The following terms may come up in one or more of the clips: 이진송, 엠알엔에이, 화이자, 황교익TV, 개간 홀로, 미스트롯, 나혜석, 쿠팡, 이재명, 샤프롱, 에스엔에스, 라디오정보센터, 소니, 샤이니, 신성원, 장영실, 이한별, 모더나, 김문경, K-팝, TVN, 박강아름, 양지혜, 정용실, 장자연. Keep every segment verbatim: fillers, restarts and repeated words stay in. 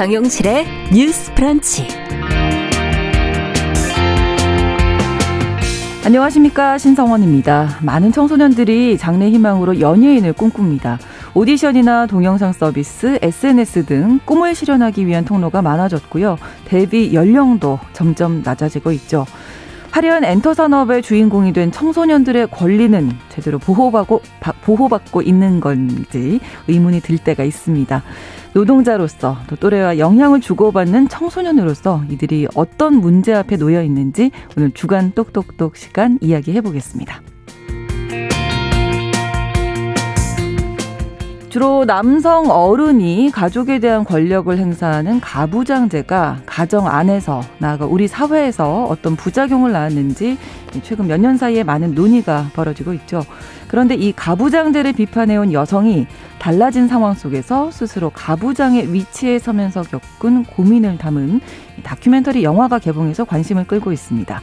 장영실의 뉴스 브런치. 안녕하십니까, 신성원입니다. 많은 청소년들이 장래 희망으로 연예인을 꿈꿉니다. 오디션이나 동영상 서비스, 에스엔에스 등 꿈을 실현하기 위한 통로가 많아졌고요. 데뷔 연령도 점점 낮아지고 있죠. 화려한 엔터 산업의 주인공이 된 청소년들의 권리는 제대로 보호받고, 바, 보호받고 있는 건지 의문이 들 때가 있습니다. 노동자로서 또 또래와 영향을 주고받는 청소년으로서 이들이 어떤 문제 앞에 놓여 있는지 오늘 주간 똑똑똑 시간 이야기해 보겠습니다. 주로 남성 어른이 가족에 대한 권력을 행사하는 가부장제가 가정 안에서 나아가 우리 사회에서 어떤 부작용을 낳았는지 최근 몇 년 사이에 많은 논의가 벌어지고 있죠. 그런데 이 가부장제를 비판해온 여성이 달라진 상황 속에서 스스로 가부장의 위치에 서면서 겪은 고민을 담은 다큐멘터리 영화가 개봉해서 관심을 끌고 있습니다.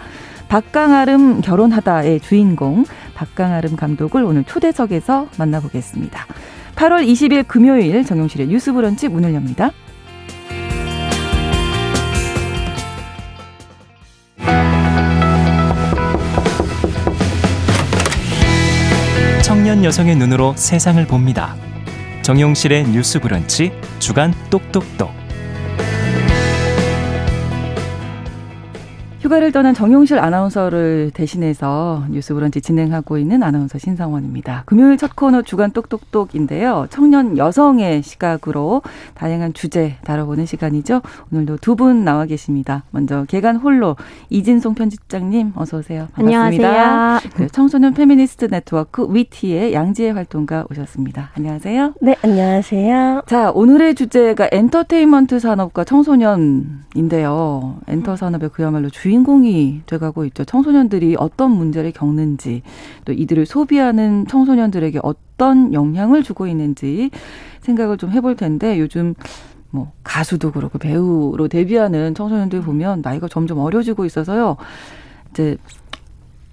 박강아름 결혼하다의 주인공 박강아름 감독을 오늘 초대석에서 만나보겠습니다. 팔월 이십일 금요일 정용실의 뉴스 브런치 문을 엽니다. 청년 여성의 눈으로 세상을 봅니다. 정용실의 뉴스 브런치 주간 똑똑똑. 휴가를 떠난 정용실 아나운서를 대신해서 뉴스 브런치 진행하고 있는 아나운서 신성원입니다. 금요일 첫 코너 주간 똑똑똑인데요. 청년 여성의 시각으로 다양한 주제 다뤄보는 시간이죠. 오늘도 두 분 나와 계십니다. 먼저 개간 홀로 이진송 편집장님 어서 오세요. 반갑습니다. 안녕하세요. 청소년 페미니스트 네트워크 위티의 양지혜 활동가 오셨습니다. 안녕하세요. 네, 안녕하세요. 자, 오늘의 주제가 엔터테인먼트 산업과 청소년인데요. 엔터 산업의 그야말로 주인 주인공이 돼가고 있죠. 청소년들이 어떤 문제를 겪는지, 또 이들을 소비하는 청소년들에게 어떤 영향을 주고 있는지 생각을 좀 해볼 텐데, 요즘 뭐 가수도 그렇고 배우로 데뷔하는 청소년들 보면 나이가 점점 어려지고 있어서요. 이제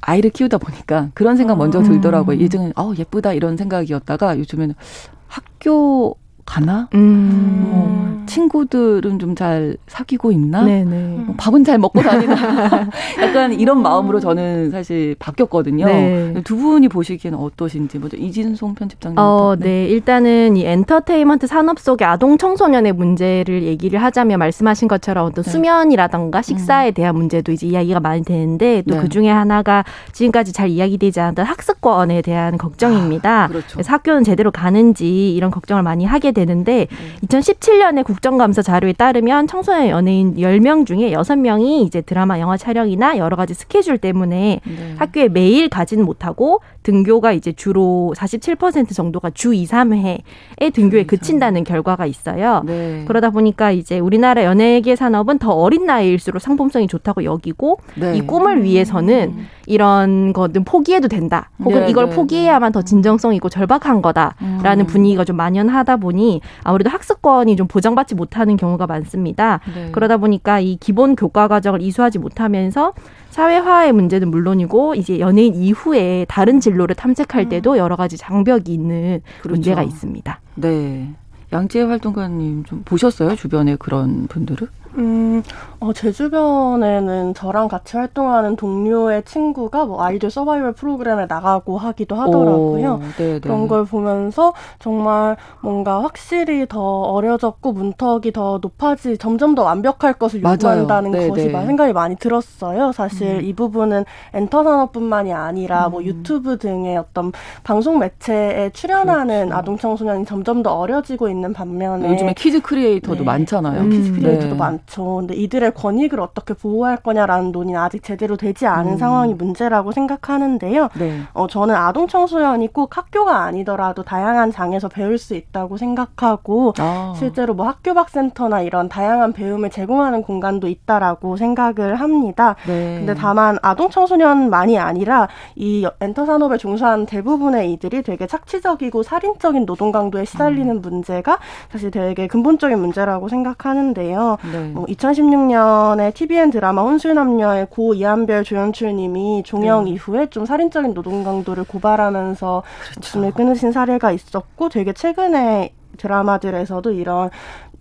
아이를 키우다 보니까 그런 생각 먼저 들더라고요. 예전에는 어, 예쁘다 이런 생각이었다가 요즘에는 학교 가나? 음. 뭐 친구들은 좀 잘 사귀고 있나? 네네. 뭐 밥은 잘 먹고 다니나? 약간 이런 마음으로 저는 사실 바뀌었거든요. 네. 두 분이 보시기에는 어떠신지 먼저 이진송 편집장님. 어, 네. 일단은 이 엔터테인먼트 산업 속의 아동 청소년의 문제를 얘기를 하자면 말씀하신 것처럼 어떤 네. 수면이라던가 식사에 음. 대한 문제도 이제 이야기가 많이 되는데 또 네. 그중에 하나가 지금까지 잘 이야기되지 않았던 학습권에 대한 걱정입니다. 아, 그렇죠. 그래서 학교는 제대로 가는지 이런 걱정을 많이 하게 되는데 이천십칠 년에 국정감사 자료에 따르면 청소년 연예인 열 명 중에 여섯 명이 이제 드라마, 영화 촬영이나 여러 가지 스케줄 때문에 네. 학교에 매일 가진 못하고 등교가 이제 주로 사십칠 퍼센트 정도가 주 이, 삼 회에 등교에 그친다는 결과가 있어요. 네. 그러다 보니까 이제 우리나라 연예계 산업은 더 어린 나이일수록 상품성이 좋다고 여기고 네. 이 꿈을 위해서는 음. 이런 거는 포기해도 된다. 혹은 네, 이걸 네, 포기해야만 네. 더 진정성 있고 절박한 거다라는 음. 분위기가 좀 만연하다 보니 아무래도 학습권이 좀 보장받지 못하는 경우가 많습니다. 네. 그러다 보니까 이 기본 교과 과정을 이수하지 못하면서 사회화의 문제는 물론이고 이제 연예인 이후에 다른 진로를 탐색할 때도 여러 가지 장벽이 있는 그렇죠. 문제가 있습니다. 네, 양지혜 활동가님 좀 보셨어요? 주변에 그런 분들을? 음, 어, 제 주변에는 저랑 같이 활동하는 동료의 친구가 뭐 아이돌 서바이벌 프로그램에 나가고 하기도 하더라고요. 오, 그런 걸 보면서 정말 뭔가 확실히 더 어려졌고 문턱이 더 높아지 점점 더 완벽할 것을 맞아요. 요구한다는 네네. 것이 생각이 많이 들었어요. 사실 음. 이 부분은 엔터 산업뿐만이 아니라 음. 뭐 유튜브 등의 어떤 방송 매체에 출연하는 그렇죠. 아동 청소년이 점점 더 어려지고 있는 반면에 요즘에 키즈 크리에이터도 네. 많잖아요. 음. 키즈 크리에이터도 네. 많. 근데 이들의 권익을 어떻게 보호할 거냐라는 논의는 아직 제대로 되지 않은 음. 상황이 문제라고 생각하는데요. 네. 어, 저는 아동 청소년이 꼭 학교가 아니더라도 다양한 장에서 배울 수 있다고 생각하고 아. 실제로 뭐 학교박센터나 이런 다양한 배움을 제공하는 공간도 있다라고 생각을 합니다. 네. 근데 다만 아동 청소년만이 아니라 이 엔터 산업에 종사한 대부분의 이들이 되게 착취적이고 살인적인 노동 강도에 시달리는 음. 문제가 사실 되게 근본적인 문제라고 생각하는데요. 네. 뭐 이천십육 년에 티비엔 드라마 혼술남녀의 고 이한별 조연출님이 종영 네. 이후에 좀 살인적인 노동 강도를 고발하면서 그렇죠. 목숨을 끊으신 사례가 있었고 되게 최근에 드라마들에서도 이런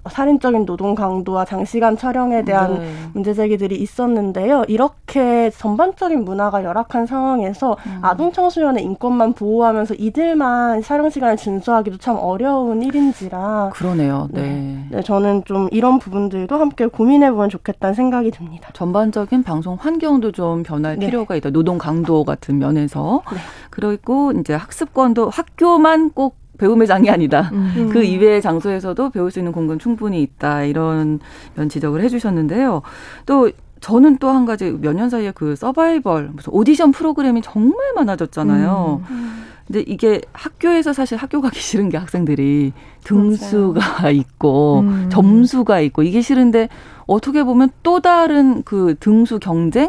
살인적인 노동 강도와 장시간 촬영에 대한 네. 문제제기들이 있었는데요. 이렇게 전반적인 문화가 열악한 상황에서 음. 아동 청소년의 인권만 보호하면서 이들만 촬영 시간을 준수하기도 참 어려운 일인지라. 그러네요. 네. 네. 네, 저는 좀 이런 부분들도 함께 고민해보면 좋겠다는 생각이 듭니다. 전반적인 방송 환경도 좀 변할 네. 필요가 있다. 노동 강도 같은 면에서. 네. 그리고 이제 학습권도 학교만 꼭 배움의 장이 아니다. 음. 그 이외의 장소에서도 배울 수 있는 공간 충분히 있다. 이런 면 지적을 해 주셨는데요. 또 저는 또 한 가지 몇 년 사이에 그 서바이벌 무슨 오디션 프로그램이 정말 많아졌잖아요. 음. 음. 근데 이게 학교에서 사실 학교 가기 싫은 게 학생들이 등수가 맞아요. 있고 음. 점수가 있고 이게 싫은데 어떻게 보면 또 다른 그 등수 경쟁에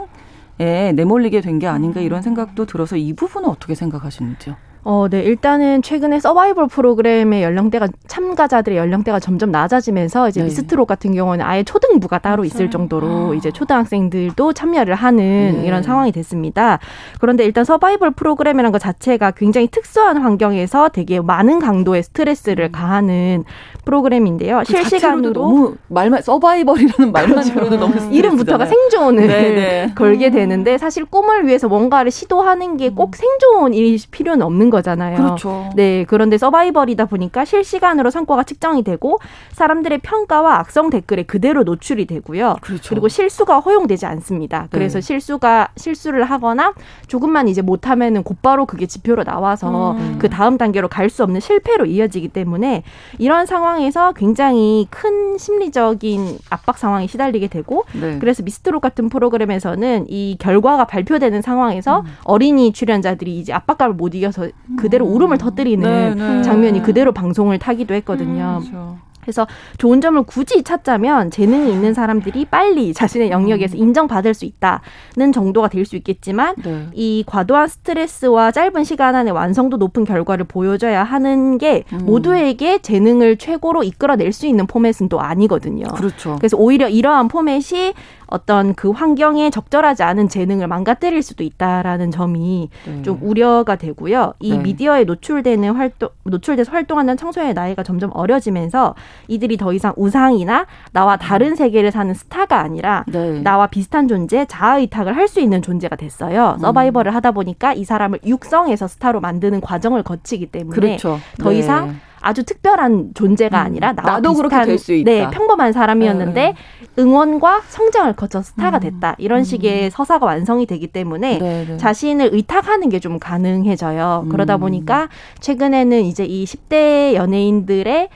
내몰리게 된 게 아닌가 이런 생각도 들어서 이 부분은 어떻게 생각하시는지요? 어, 네. 일단은 최근에 서바이벌 프로그램의 연령대가 참가자들의 연령대가 점점 낮아지면서 이제 네. 미스트롯 같은 경우는 아예 초등부가 따로 그렇죠. 있을 정도로 아. 이제 초등학생들도 참여를 하는 네. 이런 상황이 됐습니다. 그런데 일단 서바이벌 프로그램이라는 것 자체가 굉장히 특수한 환경에서 되게 많은 강도의 스트레스를 음. 가하는 프로그램인데요. 그 실시간으로 너무 말만 서바이벌이라는 말만 들어도 너무 스트레스잖아요. 이름부터가 생존을 네네. 걸게 되는데 사실 꿈을 위해서 뭔가를 시도하는 게 꼭 생존일 필요는 없는 거잖아요. 그렇죠. 네, 그런데 서바이벌이다 보니까 실시간으로 성과가 측정이 되고 사람들의 평가와 악성 댓글에 그대로 노출이 되고요. 그렇죠. 그리고 실수가 허용되지 않습니다. 그래서 네. 실수가 실수를 하거나 조금만 이제 못하면은 곧바로 그게 지표로 나와서 음. 그 다음 단계로 갈 수 없는 실패로 이어지기 때문에 이런 상황에서 굉장히 큰 심리적인 압박 상황에 시달리게 되고 네. 그래서 미스트롯 같은 프로그램에서는 이 결과가 발표되는 상황에서 음. 어린이 출연자들이 이제 압박감을 못 이겨서 그대로 울음을 터뜨리는 네, 네. 장면이 그대로 방송을 타기도 했거든요. 음, 그렇죠. 그래서 좋은 점을 굳이 찾자면 재능이 있는 사람들이 빨리 자신의 영역에서 인정받을 수 있다는 정도가 될 수 있겠지만 네. 이 과도한 스트레스와 짧은 시간 안에 완성도 높은 결과를 보여줘야 하는 게 음. 모두에게 재능을 최고로 이끌어낼 수 있는 포맷은 또 아니거든요. 그렇죠. 그래서 오히려 이러한 포맷이 어떤 그 환경에 적절하지 않은 재능을 망가뜨릴 수도 있다라는 점이 네. 좀 우려가 되고요. 이 네. 미디어에 노출되는 활동, 노출돼서 활동하는 청소년의 나이가 점점 어려지면서 이들이 더 이상 우상이나 나와 다른 세계를 사는 스타가 아니라 네. 나와 비슷한 존재, 자아의탁을 할 수 있는 존재가 됐어요. 서바이벌을 음. 하다 보니까 이 사람을 육성해서 스타로 만드는 과정을 거치기 때문에 그렇죠. 더 네. 이상 아주 특별한 존재가 아니라 나와 나도 비슷한, 그렇게 될 수 있다. 네, 평범한 사람이었는데 응원과 성장을 거쳐 스타가 됐다. 이런 음. 식의 서사가 완성이 되기 때문에 네네. 자신을 의탁하는 게 좀 가능해져요. 음. 그러다 보니까 최근에는 이제 이 십 대 연예인들의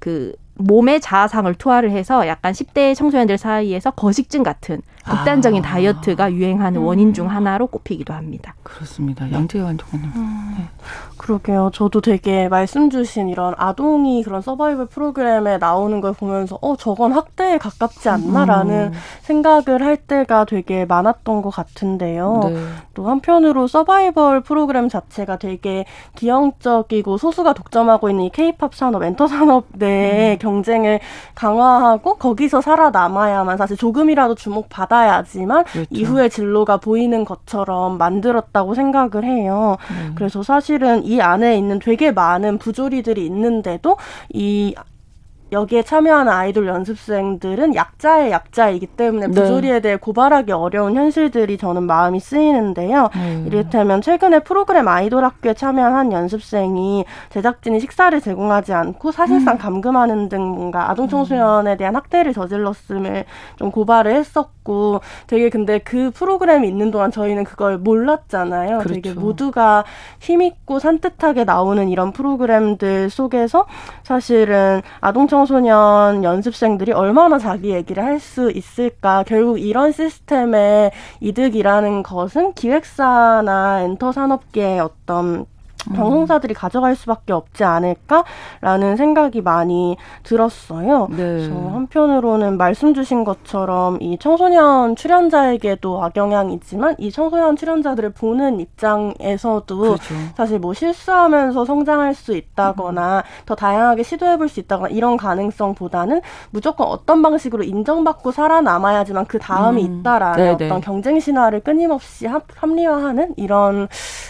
그 몸에 자아상을 투하를 해서 약간 십 대 청소년들 사이에서 거식증 같은 극단적인 아. 다이어트가 유행하는 음. 원인 중 하나로 꼽히기도 합니다. 그렇습니다. 양지혜 원장님. 음. 네. 그러게요. 저도 되게 말씀 주신 이런 아동이 그런 서바이벌 프로그램에 나오는 걸 보면서 어 저건 학대에 가깝지 않나라는 음. 생각을 할 때가 되게 많았던 것 같은데요. 네. 또 한편으로 서바이벌 프로그램 자체가 되게 기형적이고 소수가 독점하고 있는 이 K-팝 산업, 엔터 산업 내에 음. 경쟁을 강화하고 거기서 살아남아야만 사실 조금이라도 주목받아 받아야지만 그렇죠. 이후의 진로가 보이는 것처럼 만들었다고 생각을 해요. 음. 그래서 사실은 이 안에 있는 되게 많은 부조리들이 있는데도 이 여기에 참여하는 아이돌 연습생들은 약자의 약자이기 때문에 부조리에 네. 대해 고발하기 어려운 현실들이 저는 마음이 쓰이는데요. 음. 이를테면 최근에 프로그램 아이돌 학교에 참여한 한 연습생이 제작진이 식사를 제공하지 않고 사실상 음. 감금하는 등 뭔가 아동 청소년에 대한 학대를 저질렀음을 좀 고발을 했었고 되게 근데 그 프로그램이 있는 동안 저희는 그걸 몰랐잖아요. 그렇죠. 되게 모두가 힘있고 산뜻하게 나오는 이런 프로그램들 속에서 사실은 아동 청소년 청소년 연습생들이 얼마나 자기 얘기를 할 수 있을까. 결국 이런 시스템의 이득이라는 것은 기획사나 엔터 산업계의 어떤 음. 방송사들이 가져갈 수밖에 없지 않을까라는 생각이 많이 들었어요. 네. 그래서 한편으로는 말씀 주신 것처럼 이 청소년 출연자에게도 악영향이지만 이 청소년 출연자들을 보는 입장에서도 그렇죠. 사실 뭐 실수하면서 성장할 수 있다거나 음. 더 다양하게 시도해볼 수 있다거나 이런 가능성보다는 무조건 어떤 방식으로 인정받고 살아남아야지만 그 다음이 음. 있다라는 네네. 어떤 경쟁 신화를 끊임없이 합리화하는 이런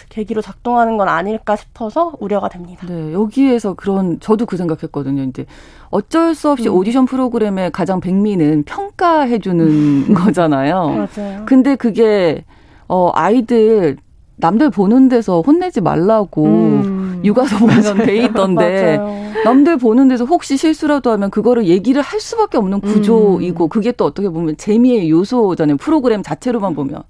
계기로 작동하는 건 아닐까 않을까 싶어서 우려가 됩니다. 네, 여기에서 그런 저도 그 생각했거든요. 이제 어쩔 수 없이 음. 오디션 프로그램의 가장 백미는 평가해주는 거잖아요. 맞아요. 근데 그게 어, 아이들 남들 보는 데서 혼내지 말라고 음. 육아서 보면 돼 있던데 남들 보는 데서 혹시 실수라도 하면 그거를 얘기를 할 수밖에 없는 구조이고 음. 그게 또 어떻게 보면 재미의 요소잖아요. 프로그램 자체로만 보면.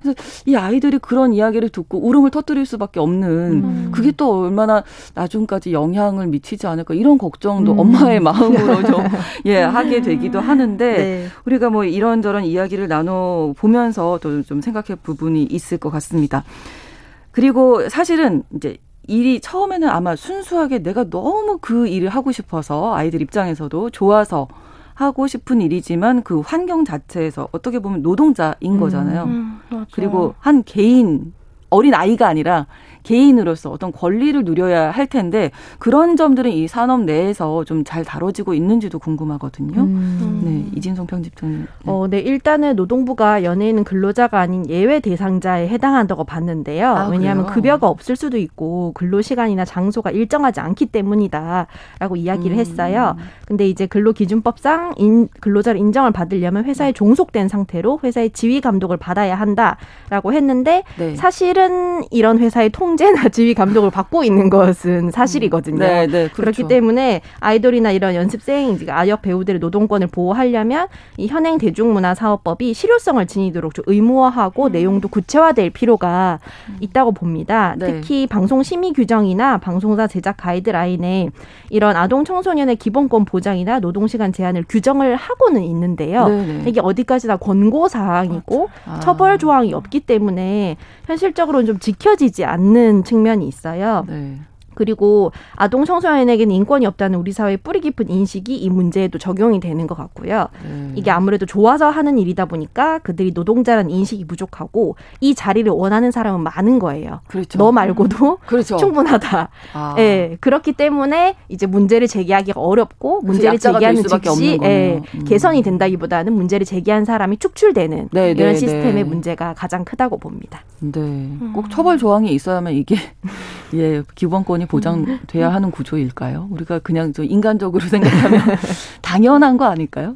그래서 이 아이들이 그런 이야기를 듣고 울음을 터뜨릴 수밖에 없는 음. 그게 또 얼마나 나중까지 영향을 미치지 않을까 이런 걱정도 음. 엄마의 마음으로 좀 예, 하게 되기도 하는데 네. 우리가 뭐 이런저런 이야기를 나눠보면서 또 좀 생각할 부분이 있을 것 같습니다. 그리고 사실은 이제 일이 처음에는 아마 순수하게 내가 너무 그 일을 하고 싶어서 아이들 입장에서도 좋아서 하고 싶은 일이지만 그 환경 자체에서 어떻게 보면 노동자인 거잖아요. 음, 음, 그리고 한 개인, 어린 아이가 아니라 개인으로서 어떤 권리를 누려야 할 텐데 그런 점들은 이 산업 내에서 좀 잘 다뤄지고 있는지도 궁금하거든요. 음. 네, 이진송 편집장님. 네. 어, 네, 일단은 노동부가 연예인은 근로자가 아닌 예외 대상자에 해당한다고 봤는데요. 아, 왜냐하면 그래요? 급여가 없을 수도 있고 근로시간이나 장소가 일정하지 않기 때문이다라고 이야기를 음. 했어요. 근데 이제 근로기준법상 인, 근로자를 인정을 받으려면 회사에 종속된 상태로 회사의 지휘 감독을 받아야 한다라고 했는데 네. 사실은 이런 회사의 통 통제나 지휘 감독을 받고 있는 것은 사실이거든요. 네, 네, 그렇죠. 그렇기 때문에 아이돌이나 이런 연습생, 아역 배우들의 노동권을 보호하려면 이 현행 대중문화사업법이 실효성을 지니도록 좀 의무화하고 음. 내용도 구체화될 필요가 음. 있다고 봅니다. 네. 특히 방송심의 규정이나 방송사 제작 가이드라인에 이런 아동 청소년의 기본권 보장이나 노동시간 제한을 규정을 하고는 있는데요. 네, 네. 이게 어디까지나 권고사항이고 아. 처벌 조항이 없기 때문에 현실적으로는 좀 지켜지지 않는 측면이 있어요. 네. 그리고 아동 청소년에게는 인권이 없다는 우리 사회의 뿌리 깊은 인식이 이 문제에도 적용이 되는 것 같고요. 네. 이게 아무래도 좋아서 하는 일이다 보니까 그들이 노동자라는 인식이 부족하고 이 자리를 원하는 사람은 많은 거예요. 그렇죠. 너 말고도 그렇죠. 충분하다. 아. 예, 그렇기 때문에 이제 문제를 제기하기가 어렵고 문제를 제기하는 즉시 예, 음. 개선이 된다기보다는 문제를 제기한 사람이 축출되는 네, 이런 네, 시스템의 네. 문제가 가장 크다고 봅니다. 네, 음. 꼭 처벌 조항이 있어야만 이게 예, 기본권이 보장돼야 하는 구조일까요? 우리가 그냥 좀 인간적으로 생각하면 당연한 거 아닐까요?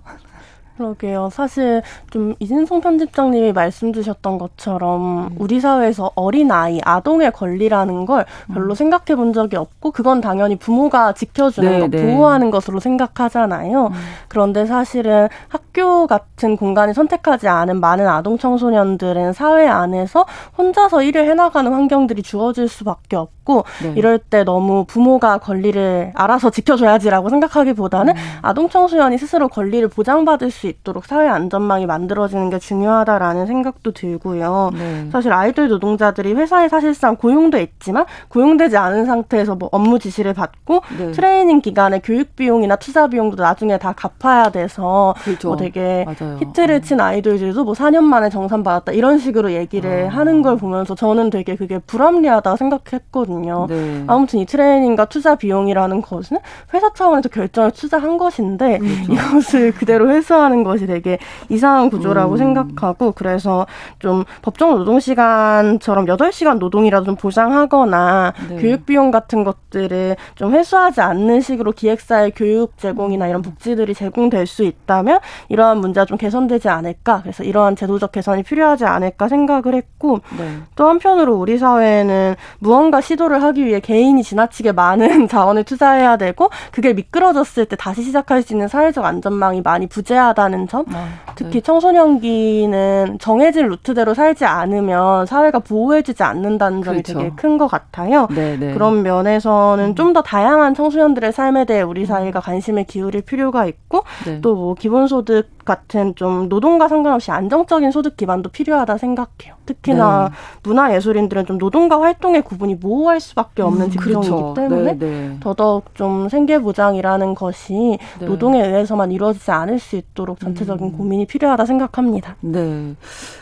그러게요. 사실 좀 이진송 편집장님이 말씀 주셨던 것처럼 우리 사회에서 어린아이, 아동의 권리라는 걸 별로 생각해 본 적이 없고 그건 당연히 부모가 지켜주는 네, 것, 보호하는 네. 것으로 생각하잖아요. 음. 그런데 사실은 학교 같은 공간을 선택하지 않은 많은 아동 청소년들은 사회 안에서 혼자서 일을 해나가는 환경들이 주어질 수밖에 없고 네. 이럴 때 너무 부모가 권리를 알아서 지켜줘야지라고 생각하기보다는 음. 아동 청소년이 스스로 권리를 보장받을 수 있도록 사회 안전망이 만들어지는 게 중요하다라는 생각도 들고요. 네. 사실 아이돌 노동자들이 회사에 사실상 고용돼 있지만 고용되지 않은 상태에서 뭐 업무 지시를 받고 네. 트레이닝 기간에 교육 비용이나 투자 비용도 나중에 다 갚아야 돼서 그렇죠. 뭐 되게 맞아요. 히트를 음. 친 아이돌들도 뭐 사 년 만에 정산받았다 이런 식으로 얘기를 음. 하는 걸 보면서 저는 되게 그게 불합리하다고 생각했거든요. 네. 아무튼 이 트레이닝과 투자 비용이라는 것은 회사 차원에서 결정을 투자한 것인데 그렇죠. 이것을 그대로 회수하는 것이 되게 이상한 구조라고 음. 생각하고 그래서 좀 법정 노동시간처럼 여덟 시간 노동이라도 좀 보장하거나 네. 교육 비용 같은 것들을 좀 회수하지 않는 식으로 기획사의 교육 제공이나 이런 복지들이 제공될 수 있다면 이러한 문제가 좀 개선되지 않을까 그래서 이러한 제도적 개선이 필요하지 않을까 생각을 했고 네. 또 한편으로 우리 사회는 무언가 시도 를 하기 위해 개인이 지나치게 많은 자원을 투자해야 되고 그게 미끄러졌을 때 다시 시작할 수 있는 사회적 안전망이 많이 부재하다는 점 아, 특히 네. 청소년기는 정해진 루트대로 살지 않으면 사회가 보호해주지 않는다는 점이 그렇죠. 되게 큰 것 같아요. 네, 네. 그런 면에서는 음. 좀 더 다양한 청소년들의 삶에 대해 우리 사회가 관심을 기울일 필요가 있고 네. 또 뭐 기본소득 같은 좀 노동과 상관없이 안정적인 소득 기반도 필요하다 생각해요. 특히나 네. 문화예술인들은 좀 노동과 활동의 구분이 모호할 수밖에 없는 음, 직종이기 그렇죠. 때문에 네, 네. 더더욱 좀 생계보장이라는 것이 네. 노동에 의해서만 이루어지지 않을 수 있도록 전체적인 음. 고민이 필요하다 생각합니다. 네,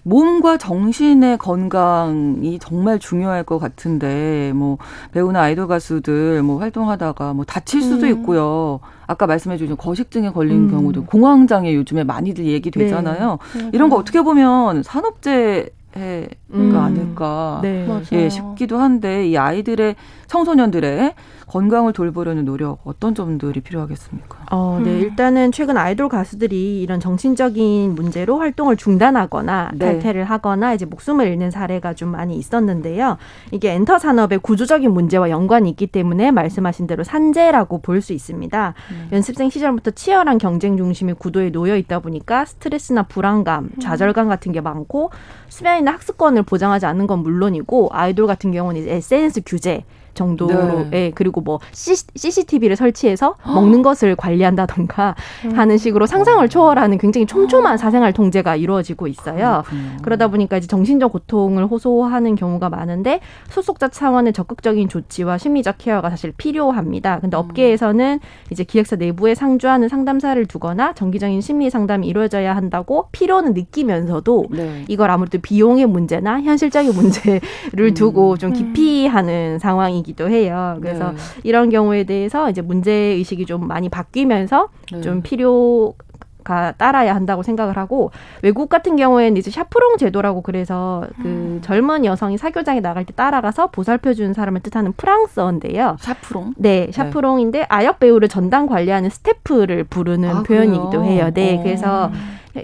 몸과 정신의 건강이 정말 중요할 것 같은데 뭐 배우나 아이돌 가수들 뭐 활동하다가 뭐 다칠 수도 음. 있고요. 아까 말씀해 주신 거식증에 걸린 음. 경우도 공황장애 요즘에 많이들 얘기되잖아요. 네. 이런 거 어떻게 보면 산업재 해가 음. 아닐까 네. 예, 싶기도 한데 이 아이들의 청소년들의 건강을 돌보려는 노력 어떤 점들이 필요하겠습니까? 어, 네, 음. 일단은 최근 아이돌 가수들이 이런 정신적인 문제로 활동을 중단하거나 네. 탈퇴를 하거나 이제 목숨을 잃는 사례가 좀 많이 있었는데요. 이게 엔터 산업의 구조적인 문제와 연관이 있기 때문에 말씀하신 대로 산재라고 볼 수 있습니다. 음. 연습생 시절부터 치열한 경쟁 중심의 구도에 놓여 있다 보니까 스트레스나 불안감, 좌절감 같은 게 많고 수면이나 학습권을 보장하지 않는 건 물론이고 아이돌 같은 경우는 이제 에스엔에스 규제 정도로, 네. 예, 그리고 뭐 씨씨티비를 설치해서 먹는 것을 관리한다던가 하는 식으로 상상을 초월하는 굉장히 촘촘한 사생활 통제가 이루어지고 있어요. 그렇군요. 그러다 보니까 이제 정신적 고통을 호소하는 경우가 많은데 소속자 차원의 적극적인 조치와 심리적 케어가 사실 필요합니다. 근데 업계에서는 이제 기획사 내부에 상주하는 상담사를 두거나 정기적인 심리 상담이 이루어져야 한다고 필요는 느끼면서도 네. 이걸 아무래도 비용의 문제나 현실적인 문제를 두고 좀 기피하는 상황이 기도 해요. 그래서 네. 이런 경우에 대해서 이제 문제 의식이 좀 많이 바뀌면서 네. 좀 필요 가 따라야 한다고 생각을 하고 외국 같은 경우에는 이제 샤프롱 제도라고 그래서 그 음. 젊은 여성이 사교장에 나갈 때 따라가서 보살펴주는 사람을 뜻하는 프랑스어인데요. 샤프롱? 네, 샤프롱인데 네. 아역 배우를 전담 관리하는 스태프를 부르는 아, 표현이기도 해요. 네, 오. 그래서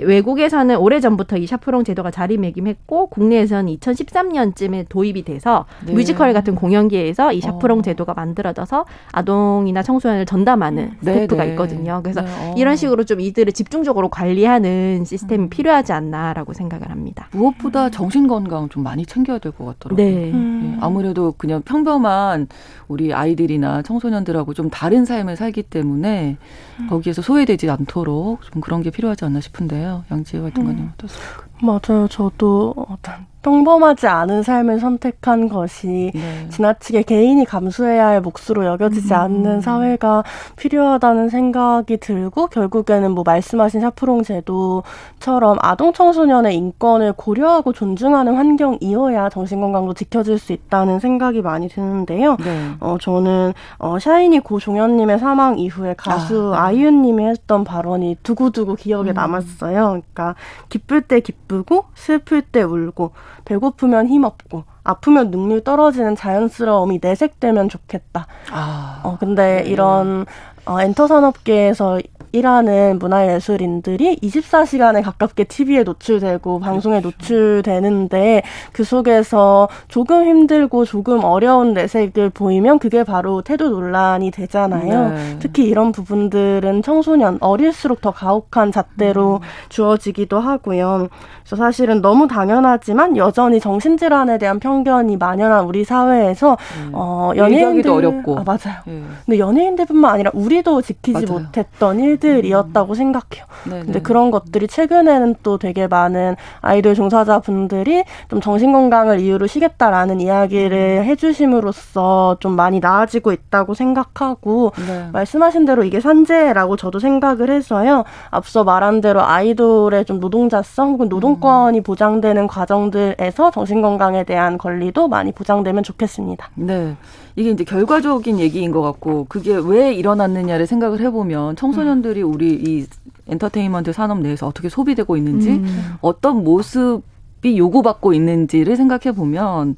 외국에서는 오래전부터 이 샤프롱 제도가 자리매김했고 국내에서는 이천십삼 년쯤에 도입이 돼서 네. 뮤지컬 같은 공연기에서 이 샤프롱 어. 제도가 만들어져서 아동이나 청소년을 전담하는 스태프가 네, 네. 있거든요. 그래서 네, 어. 이런 식으로 좀 이들을 집중적으로 관리하는 시스템이 음. 필요하지 않나라고 생각을 합니다. 무엇보다 정신건강 좀 많이 챙겨야 될 것 같더라고요. 네. 음. 네. 아무래도 그냥 평범한 우리 아이들이나 청소년들하고 좀 다른 삶을 살기 때문에 음. 거기에서 소외되지 않도록 좀 그런 게 필요하지 않나 싶은데 양지혜 활동가님 음. 어떻습니까? 맞아요. 저도 어떤 평범하지 않은 삶을 선택한 것이 네. 지나치게 개인이 감수해야 할 몫으로 여겨지지 음. 않는 사회가 필요하다는 생각이 들고 결국에는 뭐 말씀하신 샤프롱 제도처럼 아동 청소년의 인권을 고려하고 존중하는 환경이어야 정신건강도 지켜질 수 있다는 생각이 많이 드는데요. 네. 어, 저는 어, 샤이니 고 종현님의 사망 이후에 가수 아. 아이유님이 했던 발언이 두고두고 기억에 음. 남았어요. 그러니까 기쁠 때 기쁘고 슬플 때 울고 배고프면 힘없고 아프면 능률 떨어지는 자연스러움이 내색되면 좋겠다. 아, 어, 근데 네. 이런 어, 엔터 산업계에서 일하는 문화예술인들이 이십사 시간에 가깝게 티비에 노출되고 방송에 그렇죠. 노출되는데 그 속에서 조금 힘들고 조금 어려운 내색을 보이면 그게 바로 태도 논란이 되잖아요. 네. 특히 이런 부분들은 청소년 어릴수록 더 가혹한 잣대로 음. 주어지기도 하고요. 그래서 사실은 너무 당연하지만 여전히 정신질환에 대한 편견이 만연한 우리 사회에서 음. 어, 연예인들 어렵고. 아, 맞아요. 음. 근데 연예인들뿐만 아니라 우리도 지키지 맞아요. 못했던 일 들이었다고 음. 생각해요. 네네. 근데 그런 것들이 최근에는 또 되게 많은 아이돌 종사자분들이 좀 정신건강을 이유로 쉬겠다라는 이야기를 해주심으로써 좀 많이 나아지고 있다고 생각하고 네. 말씀하신 대로 이게 산재라고 저도 생각을 해서요. 앞서 말한 대로 아이돌의 좀 노동자성 혹은 노동권이 음. 보장되는 과정들에서 정신건강에 대한 권리도 많이 보장되면 좋겠습니다. 네. 이게 이제 결과적인 얘기인 것 같고 그게 왜 일어났느냐를 생각을 해보면 청소년들이 우리 이 엔터테인먼트 산업 내에서 어떻게 소비되고 있는지 음. 어떤 모습이 요구받고 있는지를 생각해보면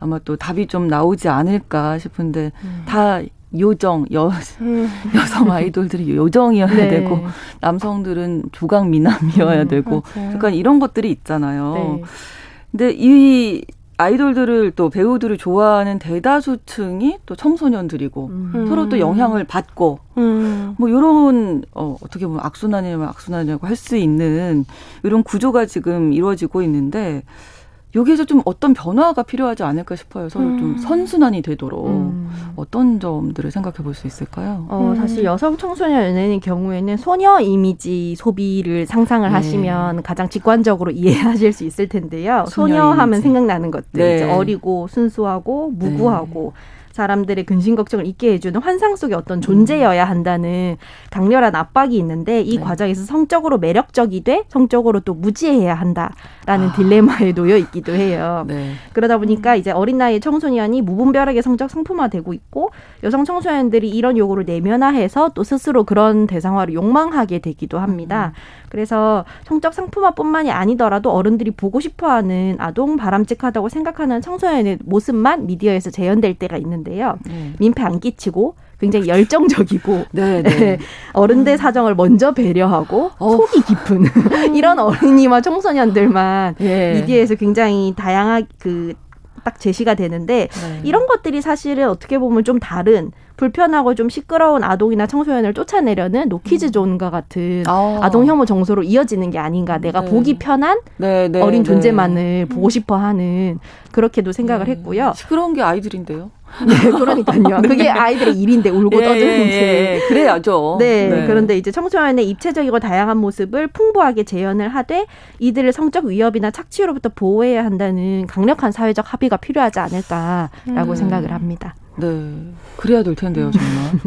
아마 또 답이 좀 나오지 않을까 싶은데 음. 다 요정, 여, 음. 여성 아이돌들이 요정이어야 네. 되고 남성들은 조각 미남이어야 음, 되고 맞아요. 그러니까 이런 것들이 있잖아요. 네. 근데 이 아이돌들을 또 배우들을 좋아하는 대다수층이 또 청소년들이고 음. 서로 또 영향을 받고 음. 뭐 이런 어, 어떻게 보면 악순환이라면 악순환이라고 할 수 있는 이런 구조가 지금 이루어지고 있는데 여기에서 좀 어떤 변화가 필요하지 않을까 싶어요. 서로 음. 좀 선순환이 되도록 음. 어떤 점들을 생각해 볼 수 있을까요? 어, 음. 사실 여성 청소년 연예인의 경우에는 소녀 이미지 소비를 상상을 네. 하시면 가장 직관적으로 이해하실 수 있을 텐데요. 소녀, 소녀 하면 생각나는 것들. 네. 이제 어리고 순수하고 무구하고. 네. 사람들의 근심 걱정을 잊게 해주는 환상 속의 어떤 존재여야 한다는 강렬한 압박이 있는데 이 네. 과정에서 성적으로 매력적이 돼 성적으로 또 무지해야 한다라는 아. 딜레마에 놓여 있기도 해요. 네. 그러다 보니까 이제 어린 나이의 청소년이 무분별하게 성적 상품화되고 있고 여성 청소년들이 이런 요구를 내면화해서 또 스스로 그런 대상화를 욕망하게 되기도 합니다. 음. 그래서 성적 상품화뿐만이 아니더라도 어른들이 보고 싶어하는 아동 바람직하다고 생각하는 청소년의 모습만 미디어에서 재현될 때가 있는데요. 네. 민폐 안 끼치고 굉장히 열정적이고 네, 네. 어른들 사정을 먼저 배려하고 어. 속이 깊은 이런 어린이와 청소년들만 네. 미디어에서 굉장히 다양하게 그 딱 제시가 되는데 네. 이런 것들이 사실은 어떻게 보면 좀 다른 불편하고 좀 시끄러운 아동이나 청소년을 쫓아내려는 노키즈존과 같은 아. 아동혐오 정서로 이어지는 게 아닌가. 내가 네. 보기 편한 네, 네, 어린 네. 존재만을 네. 보고 싶어하는 그렇게도 생각을 네. 했고요. 시끄러운 게 아이들인데요. 네, 그러니까요. 네. 그게 아이들의 일인데 울고 예, 떠드는데. 예, 예. 그래야죠. 네, 네, 그런데 이제 청소년의 입체적이고 다양한 모습을 풍부하게 재현을 하되 이들을 성적 위협이나 착취로부터 보호해야 한다는 강력한 사회적 합의가 필요하지 않을까라고 음. 생각을 합니다. 네, 그래야 될 텐데요, 정말.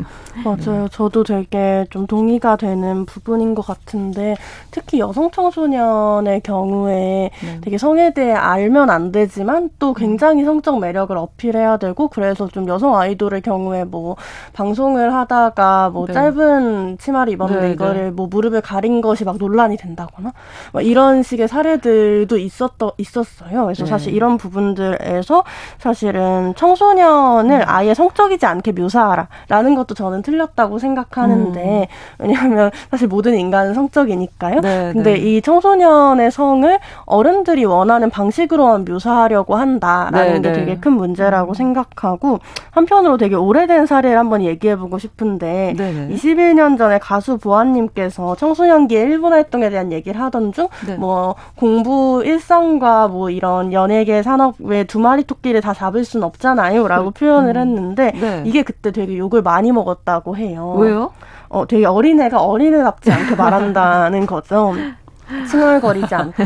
맞아요. 저도 되게 좀 동의가 되는 부분인 것 같은데 특히 여성 청소년의 경우에 네. 되게 성에 대해 알면 안 되지만 또 굉장히 성적 매력을 어필해야 되고 그래서 좀 여성 아이돌의 경우에 뭐 방송을 하다가 뭐 네. 짧은 치마를 입었는데 네, 이거를 네. 뭐 무릎을 가린 것이 막 논란이 된다거나 막 이런 식의 사례들도 있었더, 있었어요. 그래서 네. 사실 이런 부분들에서 사실은 청소년을 음. 아예 성적이지 않게 묘사하라라는 것도 저는 틀렸다고 생각하는데 음. 왜냐하면 사실 모든 인간은 성적이니까요. 네, 근데 네. 이 청소년의 성을 어른들이 원하는 방식으로만 묘사하려고 한다라는 네, 게 네. 되게 큰 문제라고 생각하고 한편으로 되게 오래된 사례를 한번 얘기해보고 싶은데 네, 네. 이십일 년 전에 가수 보아님께서 청소년기에 일본 활동에 대한 얘기를 하던 중 뭐 네. 공부, 일상과 뭐 이런 연예계, 산업 외 두 마리 토끼를 다 잡을 순 없잖아요 라고 네. 표현을 음. 했는데 네. 이게 그때 되게 욕을 많이 먹었다고 해요. 왜요? 어, 되게 어린애가 어린애답지 않게 말한다는 거죠. 칭얼거리지 않고.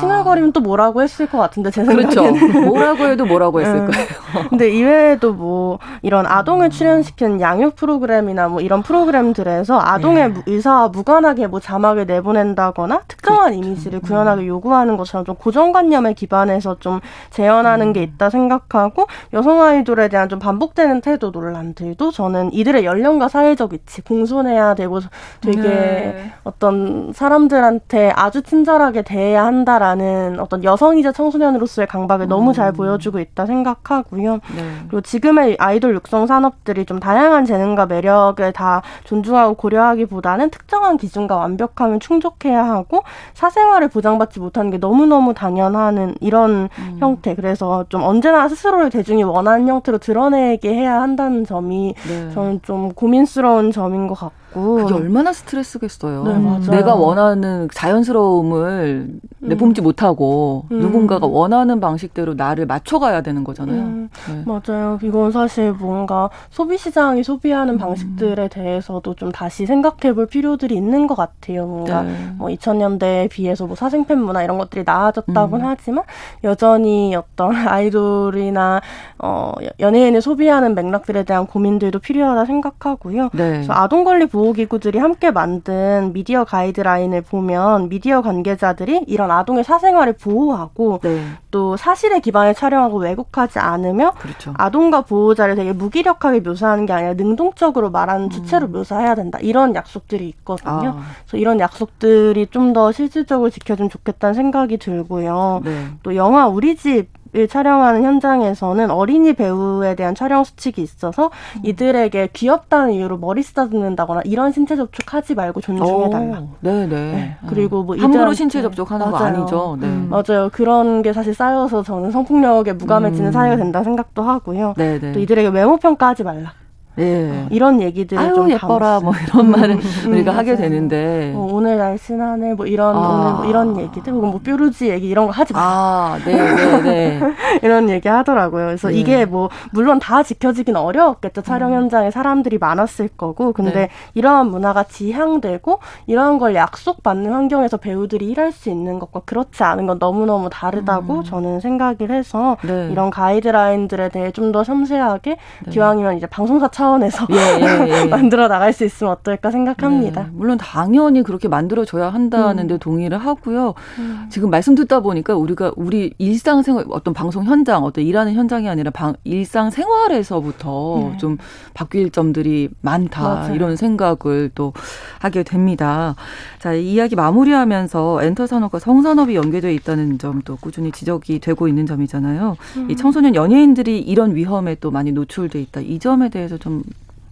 칭얼거리면 아. 또 뭐라고 했을 것 같은데 제 생각에는. 그렇죠. 뭐라고 해도 뭐라고 했을 음. 거예요. 근데 이외에도 뭐 이런 아동을 출연시키는 양육 프로그램이나 뭐 이런 프로그램들에서 아동의 예. 의사와 무관하게 뭐 자막을 내보낸다거나 특정한 그렇죠. 이미지를 구현하게 요구하는 것처럼 좀 고정관념에 기반해서 좀 재현하는 음. 게 있다 생각하고 여성 아이돌에 대한 좀 반복되는 태도 논란들도 저는 이들의 연령과 사회적 위치 공손해야 되고 되게 네. 어떤 사람들한테 아주 친절하게 대해야 한다라는 어떤 여성이자 청소년으로서의 강박을 음. 너무 잘 보여주고 있다 생각하고요. 네. 그리고 지금의 아이돌 육성 산업들이 좀 다양한 재능과 매력을 다 존중하고 고려하기보다는 특정한 기준과 완벽함을 충족해야 하고 사생활을 보장받지 못하는 게 너무너무 당연한 이런 음. 형태. 그래서 좀 언제나 스스로를 대중이 원하는 형태로 드러내게 해야 한다는 점이 네. 저는 좀 고민스러운 점인 것 같고 그게 얼마나 스트레스겠어요. 네, 맞아요. 내가 원하는 자연스러움을 음. 내뿜지 못하고 음. 누군가가 원하는 방식대로 나를 맞춰가야 되는 거잖아요. 음. 네. 맞아요. 이건 사실 뭔가 소비시장이 소비하는 음. 방식들에 대해서도 좀 다시 생각해볼 필요들이 있는 것 같아요. 뭔가 네. 뭐 이천 년대에 비해서 뭐 사생팬 문화 이런 것들이 나아졌다고는 음. 하지만 여전히 어떤 아이돌이나 어, 연예인을 소비하는 맥락들에 대한 고민들도 필요하다 생각하고요. 네. 그래서 아동권리 보호기구들이 함께 만든 미디어 가이드라인을 보면 미디어 관계자들이 이런 아동의 사생활을 보호하고 네. 또 사실에 기반해 촬영하고 왜곡하지 않으며 그렇죠. 아동과 보호자를 되게 무기력하게 묘사하는 게 아니라 능동적으로 말하는 음. 주체로 묘사해야 된다. 이런 약속들이 있거든요. 아. 그래서 이런 약속들이 좀 더 실질적으로 지켜주면 좋겠다는 생각이 들고요. 네. 또 영화 우리 집 을 촬영하는 현장에서는 어린이 배우에 대한 촬영 수칙이 있어서 음. 이들에게 귀엽다는 이유로 머리 쓰다듬는다거나 이런 신체 접촉하지 말고 존중해달라. 오, 네네. 네. 그리고 뭐 함부로 신체 접촉하는 네. 거 아니죠. 네. 음. 맞아요. 그런 게 사실 쌓여서 저는 성폭력에 무감해지는 음. 사회가 된다 생각도 하고요. 네네. 또 이들에게 외모 평가하지 말라. 네. 이런 얘기들 아유, 좀 예뻐라 뭐 이런 말을 음, 우리가 맞아요. 하게 되는데 뭐 오늘 날씬하네 뭐 이런 아. 오늘 뭐 이런 얘기들 혹은 뭐 뾰루지 얘기 이런 거 하지 마. 아, 네, 네, 네. 이런 얘기 하더라고요. 그래서 네. 이게 뭐 물론 다 지켜지긴 어려웠겠죠. 음. 촬영 현장에 사람들이 많았을 거고 근데 네. 이러한 문화가 지향되고 이러한 걸 약속받는 환경에서 배우들이 일할 수 있는 것과 그렇지 않은 건 너무너무 다르다고 음. 저는 생각을 해서 네. 이런 가이드라인들에 대해 좀 더 섬세하게 네. 기왕이면 이제 방송사 차원에서 예, 예, 예. 만들어 나갈 수 있으면 어떨까 생각합니다. 네. 물론 당연히 그렇게 만들어져야 한다는데 음. 동의를 하고요. 음. 지금 말씀 듣다 보니까 우리가 우리 일상생활 어떤 방송 현장 어떤 일하는 현장이 아니라 방, 일상생활에서부터 네. 좀 바뀔 점들이 많다. 맞아요. 이런 생각을 또 하게 됩니다. 자, 이 이야기 마무리하면서 엔터 산업과 성산업이 연계되어 있다는 점도 꾸준히 지적이 되고 있는 점이잖아요. 음. 이 청소년 연예인들이 이런 위험에 또 많이 노출돼 있다. 이 점에 대해서 좀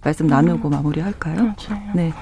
말씀 나누고 음. 마무리할까요? 맞아요. 네.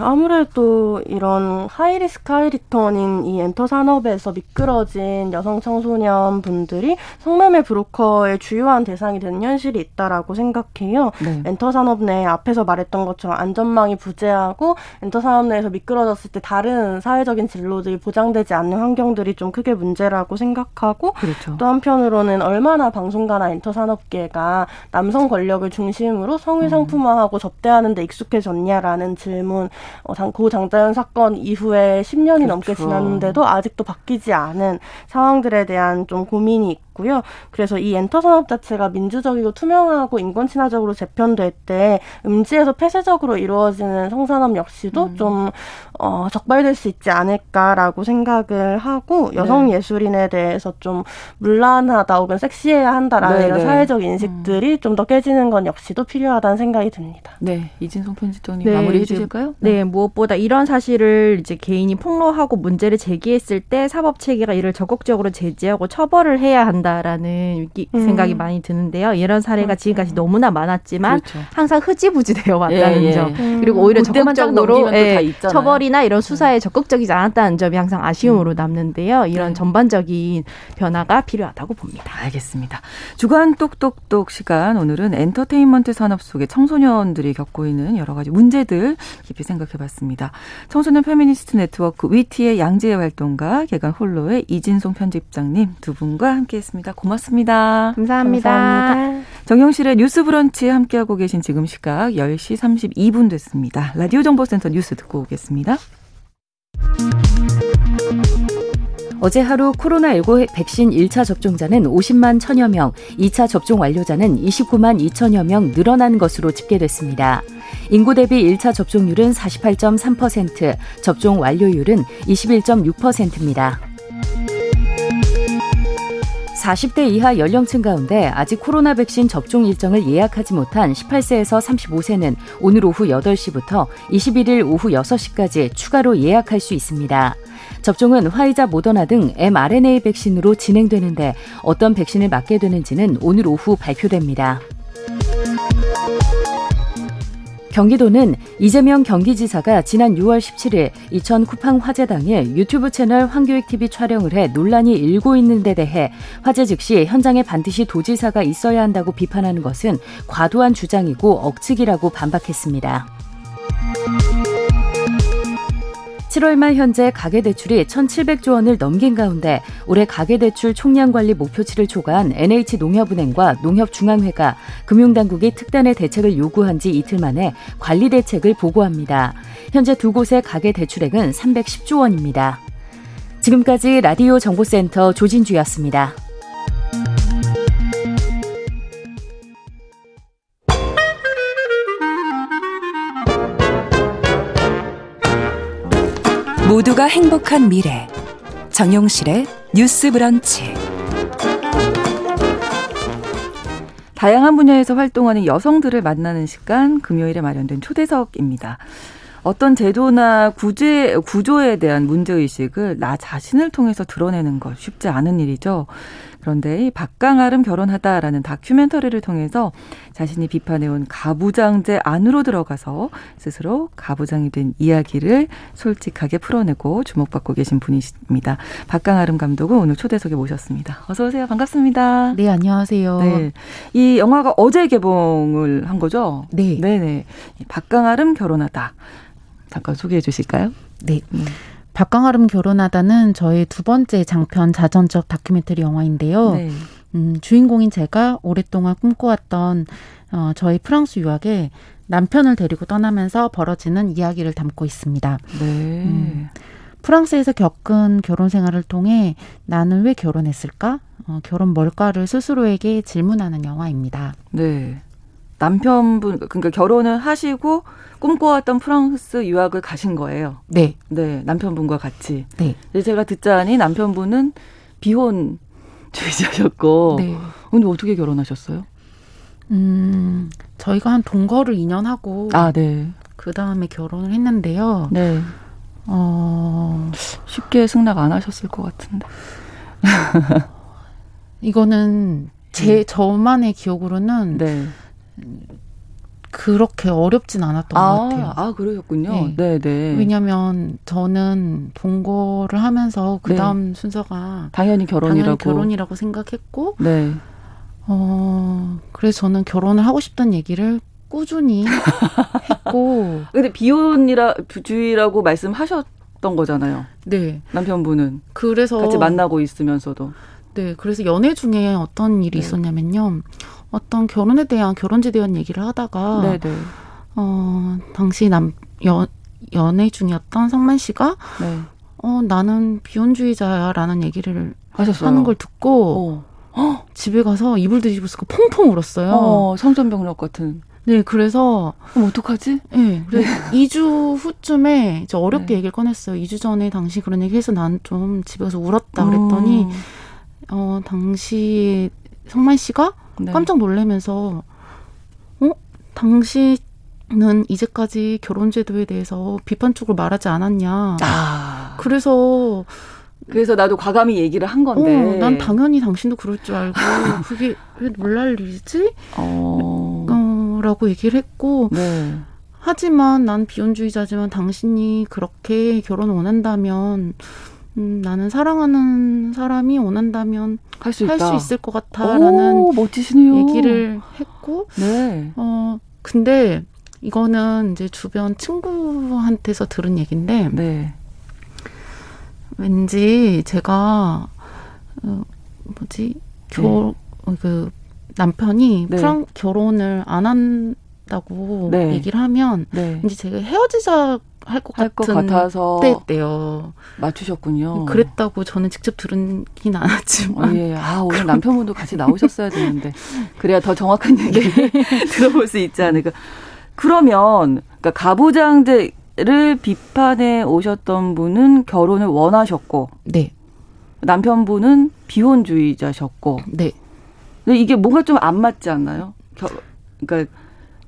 아무래도 이런 하이리스크 하이리턴인 이 엔터 산업에서 미끄러진 여성 청소년 분들이 성매매 브로커의 주요한 대상이 되는 현실이 있다라고 생각해요. 네. 엔터 산업 내 앞에서 말했던 것처럼 안전망이 부재하고 엔터 산업 내에서 미끄러졌을 때 다른 사회적인 진로들이 보장되지 않는 환경들이 좀 크게 문제라고 생각하고 그렇죠. 또 한편으로는 얼마나 방송가나 엔터 산업계가 남성 권력을 중심으로 성을 상품화하고 음. 접대하는 데 익숙해졌냐라는 질문 어, 장, 고 장자연 사건 이후에 십 년이 그렇죠. 넘게 지났는데도 아직도 바뀌지 않은 상황들에 대한 좀 고민이 있고요. 그래서 이 엔터 산업 자체가 민주적이고 투명하고 인권 친화적으로 재편될 때 음지에서 폐쇄적으로 이루어지는 성산업 역시도 음. 좀 어, 적발될 수 있지 않을까라고 생각을 하고 여성 네. 예술인에 대해서 좀 문란하다 혹은 섹시해야 한다라는 네, 이런 네. 사회적 인식들이 음. 좀 더 깨지는 건 역시도 필요하다는 생각이 듭니다. 네, 이진송 편집장님 네, 마무리해 주실까요? 네. 네, 무엇보다 이런 사실을 이제 개인이 폭로하고 문제를 제기했을 때 사법 체계가 이를 적극적으로 제지하고 처벌을 해야 한다라는 음. 생각이 많이 드는데요. 이런 사례가 지금까지 너무나 많았지만 그렇죠. 항상 흐지부지 되어 왔다는 예, 예. 점. 음. 그리고 오히려 적극적으로 예, 처벌이나 이런 수사에 적극적이지 않았다는 점이 항상 아쉬움으로 음. 남는데요. 이런 네. 전반적인 변화가 필요하다고 봅니다. 알겠습니다. 주간 똑똑똑 시간 오늘은 엔터테인먼트 산업 속의 청소년 들이 겪고 있는 여러 가지 문제들 깊이 생각해봤습니다. 청소년 페미니스트 네트워크 위티의 양지혜 활동가, 개간 홀로의 이진송 편집장님 두 분과 함께했습니다. 고맙습니다. 감사합니다. 감사합니다. 정영실의 뉴스 브런치 함께하고 계신 지금 시각 열 시 삼십이 분 됐습니다. 라디오정보센터 뉴스 듣고 오겠습니다. 어제 하루 코로나십구 백신 일 차 접종자는 오십만 천여 명, 이 차 접종 완료자는 이십구만 이천여 명 늘어난 것으로 집계됐습니다. 인구 대비 일 차 접종률은 사십팔 점 삼 퍼센트, 접종 완료율은 이십일 점 육 퍼센트입니다. 사십 대 이하 연령층 가운데 아직 코로나 백신 접종 일정을 예약하지 못한 십팔 세에서 삼십오 세는 오늘 오후 여덟 시부터 이십일 일 오후 여섯 시까지 추가로 예약할 수 있습니다. 접종은 화이자, 모더나 등 엠알엔에이 백신으로 진행되는데 어떤 백신을 맞게 되는지는 오늘 오후 발표됩니다. 경기도는 이재명 경기지사가 지난 유월 십칠일 이천 쿠팡 화재 당일 유튜브 채널 황교익티비 촬영을 해 논란이 일고 있는 데 대해 화재 즉시 현장에 반드시 도지사가 있어야 한다고 비판하는 것은 과도한 주장이고 억측이라고 반박했습니다. 칠월 말 현재 가계대출이 천칠백조 원을 넘긴 가운데 올해 가계대출 총량관리 목표치를 초과한 엔에이치농협은행과 농협중앙회가 금융당국이 특단의 대책을 요구한 지 이틀 만에 관리 대책을 보고합니다. 현재 두 곳의 가계대출액은 삼백십조 원입니다. 지금까지 라디오정보센터 조진주였습니다. 모두가 행복한 미래 정용실의 뉴스 브런치. 다양한 분야에서 활동하는 여성들을 만나는 시간, 금요일에 마련된 초대석입니다. 어떤 제도나 구제, 구조에 대한 문제의식을 나 자신을 통해서 드러내는 건 쉽지 않은 일이죠. 그런데 이 박강아름 결혼하다라는 다큐멘터리를 통해서 자신이 비판해온 가부장제 안으로 들어가서 스스로 가부장이 된 이야기를 솔직하게 풀어내고 주목받고 계신 분이십니다. 박강아름 감독은 오늘 초대석에 모셨습니다. 어서 오세요. 반갑습니다. 네, 안녕하세요. 네, 이 영화가 어제 개봉을 한 거죠? 네. 네네. 박강아름 결혼하다. 잠깐 소개해 주실까요? 네. 음. 박강아름 결혼하다는 저의 두 번째 장편 자전적 다큐멘터리 영화인데요. 네. 음, 주인공인 제가 오랫동안 꿈꿔왔던 어, 저의 프랑스 유학에 남편을 데리고 떠나면서 벌어지는 이야기를 담고 있습니다. 네. 음, 프랑스에서 겪은 결혼 생활을 통해 나는 왜 결혼했을까? 어, 결혼 뭘까를 스스로에게 질문하는 영화입니다. 네. 남편분, 그러니까 결혼을 하시고 꿈꿔왔던 프랑스 유학을 가신 거예요. 네. 네, 남편분과 같이. 네. 제가 듣자니 남편분은 비혼주의자셨고. 네. 근데 어떻게 결혼하셨어요? 음, 저희가 한 동거를 이 년 하고. 아, 네. 그 다음에 결혼을 했는데요. 네. 어, 쉽게 승낙 안 하셨을 것 같은데. 이거는 제, 저만의 기억으로는. 네. 그렇게 어렵진 않았던 아, 것 같아요. 아, 그러셨군요. 네, 네. 왜냐하면 저는 동거를 하면서 그 다음 네. 순서가 당연히 결혼이라고 당연히 결혼이라고 생각했고, 네. 어, 그래서 저는 결혼을 하고 싶다는 얘기를 꾸준히 했고. 근데 비혼이라 주의라고 말씀하셨던 거잖아요. 네. 남편분은 그래서 같이 만나고 있으면서도. 네, 그래서 연애 중에 어떤 일이 네. 있었냐면요. 어떤 결혼에 대한, 결혼지에 대한 얘기를 하다가, 네네. 어, 당시 남, 연, 연애 중이었던 성만 씨가, 네. 어, 나는 비혼주의자야라는 얘기를 하셨어요. 하는 걸 듣고, 어. 집에 가서 이불 뒤집어 쓰고 펑펑 울었어요. 어, 성전병력 같은. 네, 그래서. 그럼 어떡하지? 네, 그래서 네. 이 주 후쯤에 이제 어렵게 네. 얘기를 꺼냈어요. 이 주 전에 당시 그런 얘기 해서 난 좀 집에 가서 울었다 그랬더니, 음. 어, 당시 성만 씨가, 네. 깜짝 놀라면서 어? 당신은 이제까지 결혼제도에 대해서 비판적으로 말하지 않았냐. 아. 그래서 그래서 나도 과감히 얘기를 한 건데 어, 난 당연히 당신도 그럴 줄 알고 그게 왜 놀랄 일이지? 어. 어, 라고 얘기를 했고 네. 하지만 난 비혼주의자지만 당신이 그렇게 결혼을 원한다면 음, 나는 사랑하는 사람이 원한다면 할 수 있을 것 같아라는 오, 멋지시네요. 얘기를 했고, 네. 어, 근데 이거는 이제 주변 친구한테서 들은 얘기인데, 네. 왠지 제가 어, 뭐지 결, 네. 그 남편이 네. 프랑 결혼을 안 한다고 네. 얘기를 하면, 네. 이제 제가 헤어지자. 할 것 같은 것 같아서 때였대요. 맞추셨군요. 그랬다고 저는 직접 들은긴 않았지만. 어, 예. 아, 오늘 그럼. 남편분도 같이 나오셨어야 되는데. 그래야 더 정확한 얘기를 들어볼 수 있지 않을까. 그러면 그러니까 가부장제를 비판해 오셨던 분은 결혼을 원하셨고 네. 남편분은 비혼주의자셨고 네. 근데 이게 뭔가 좀 안 맞지 않나요? 결, 그러니까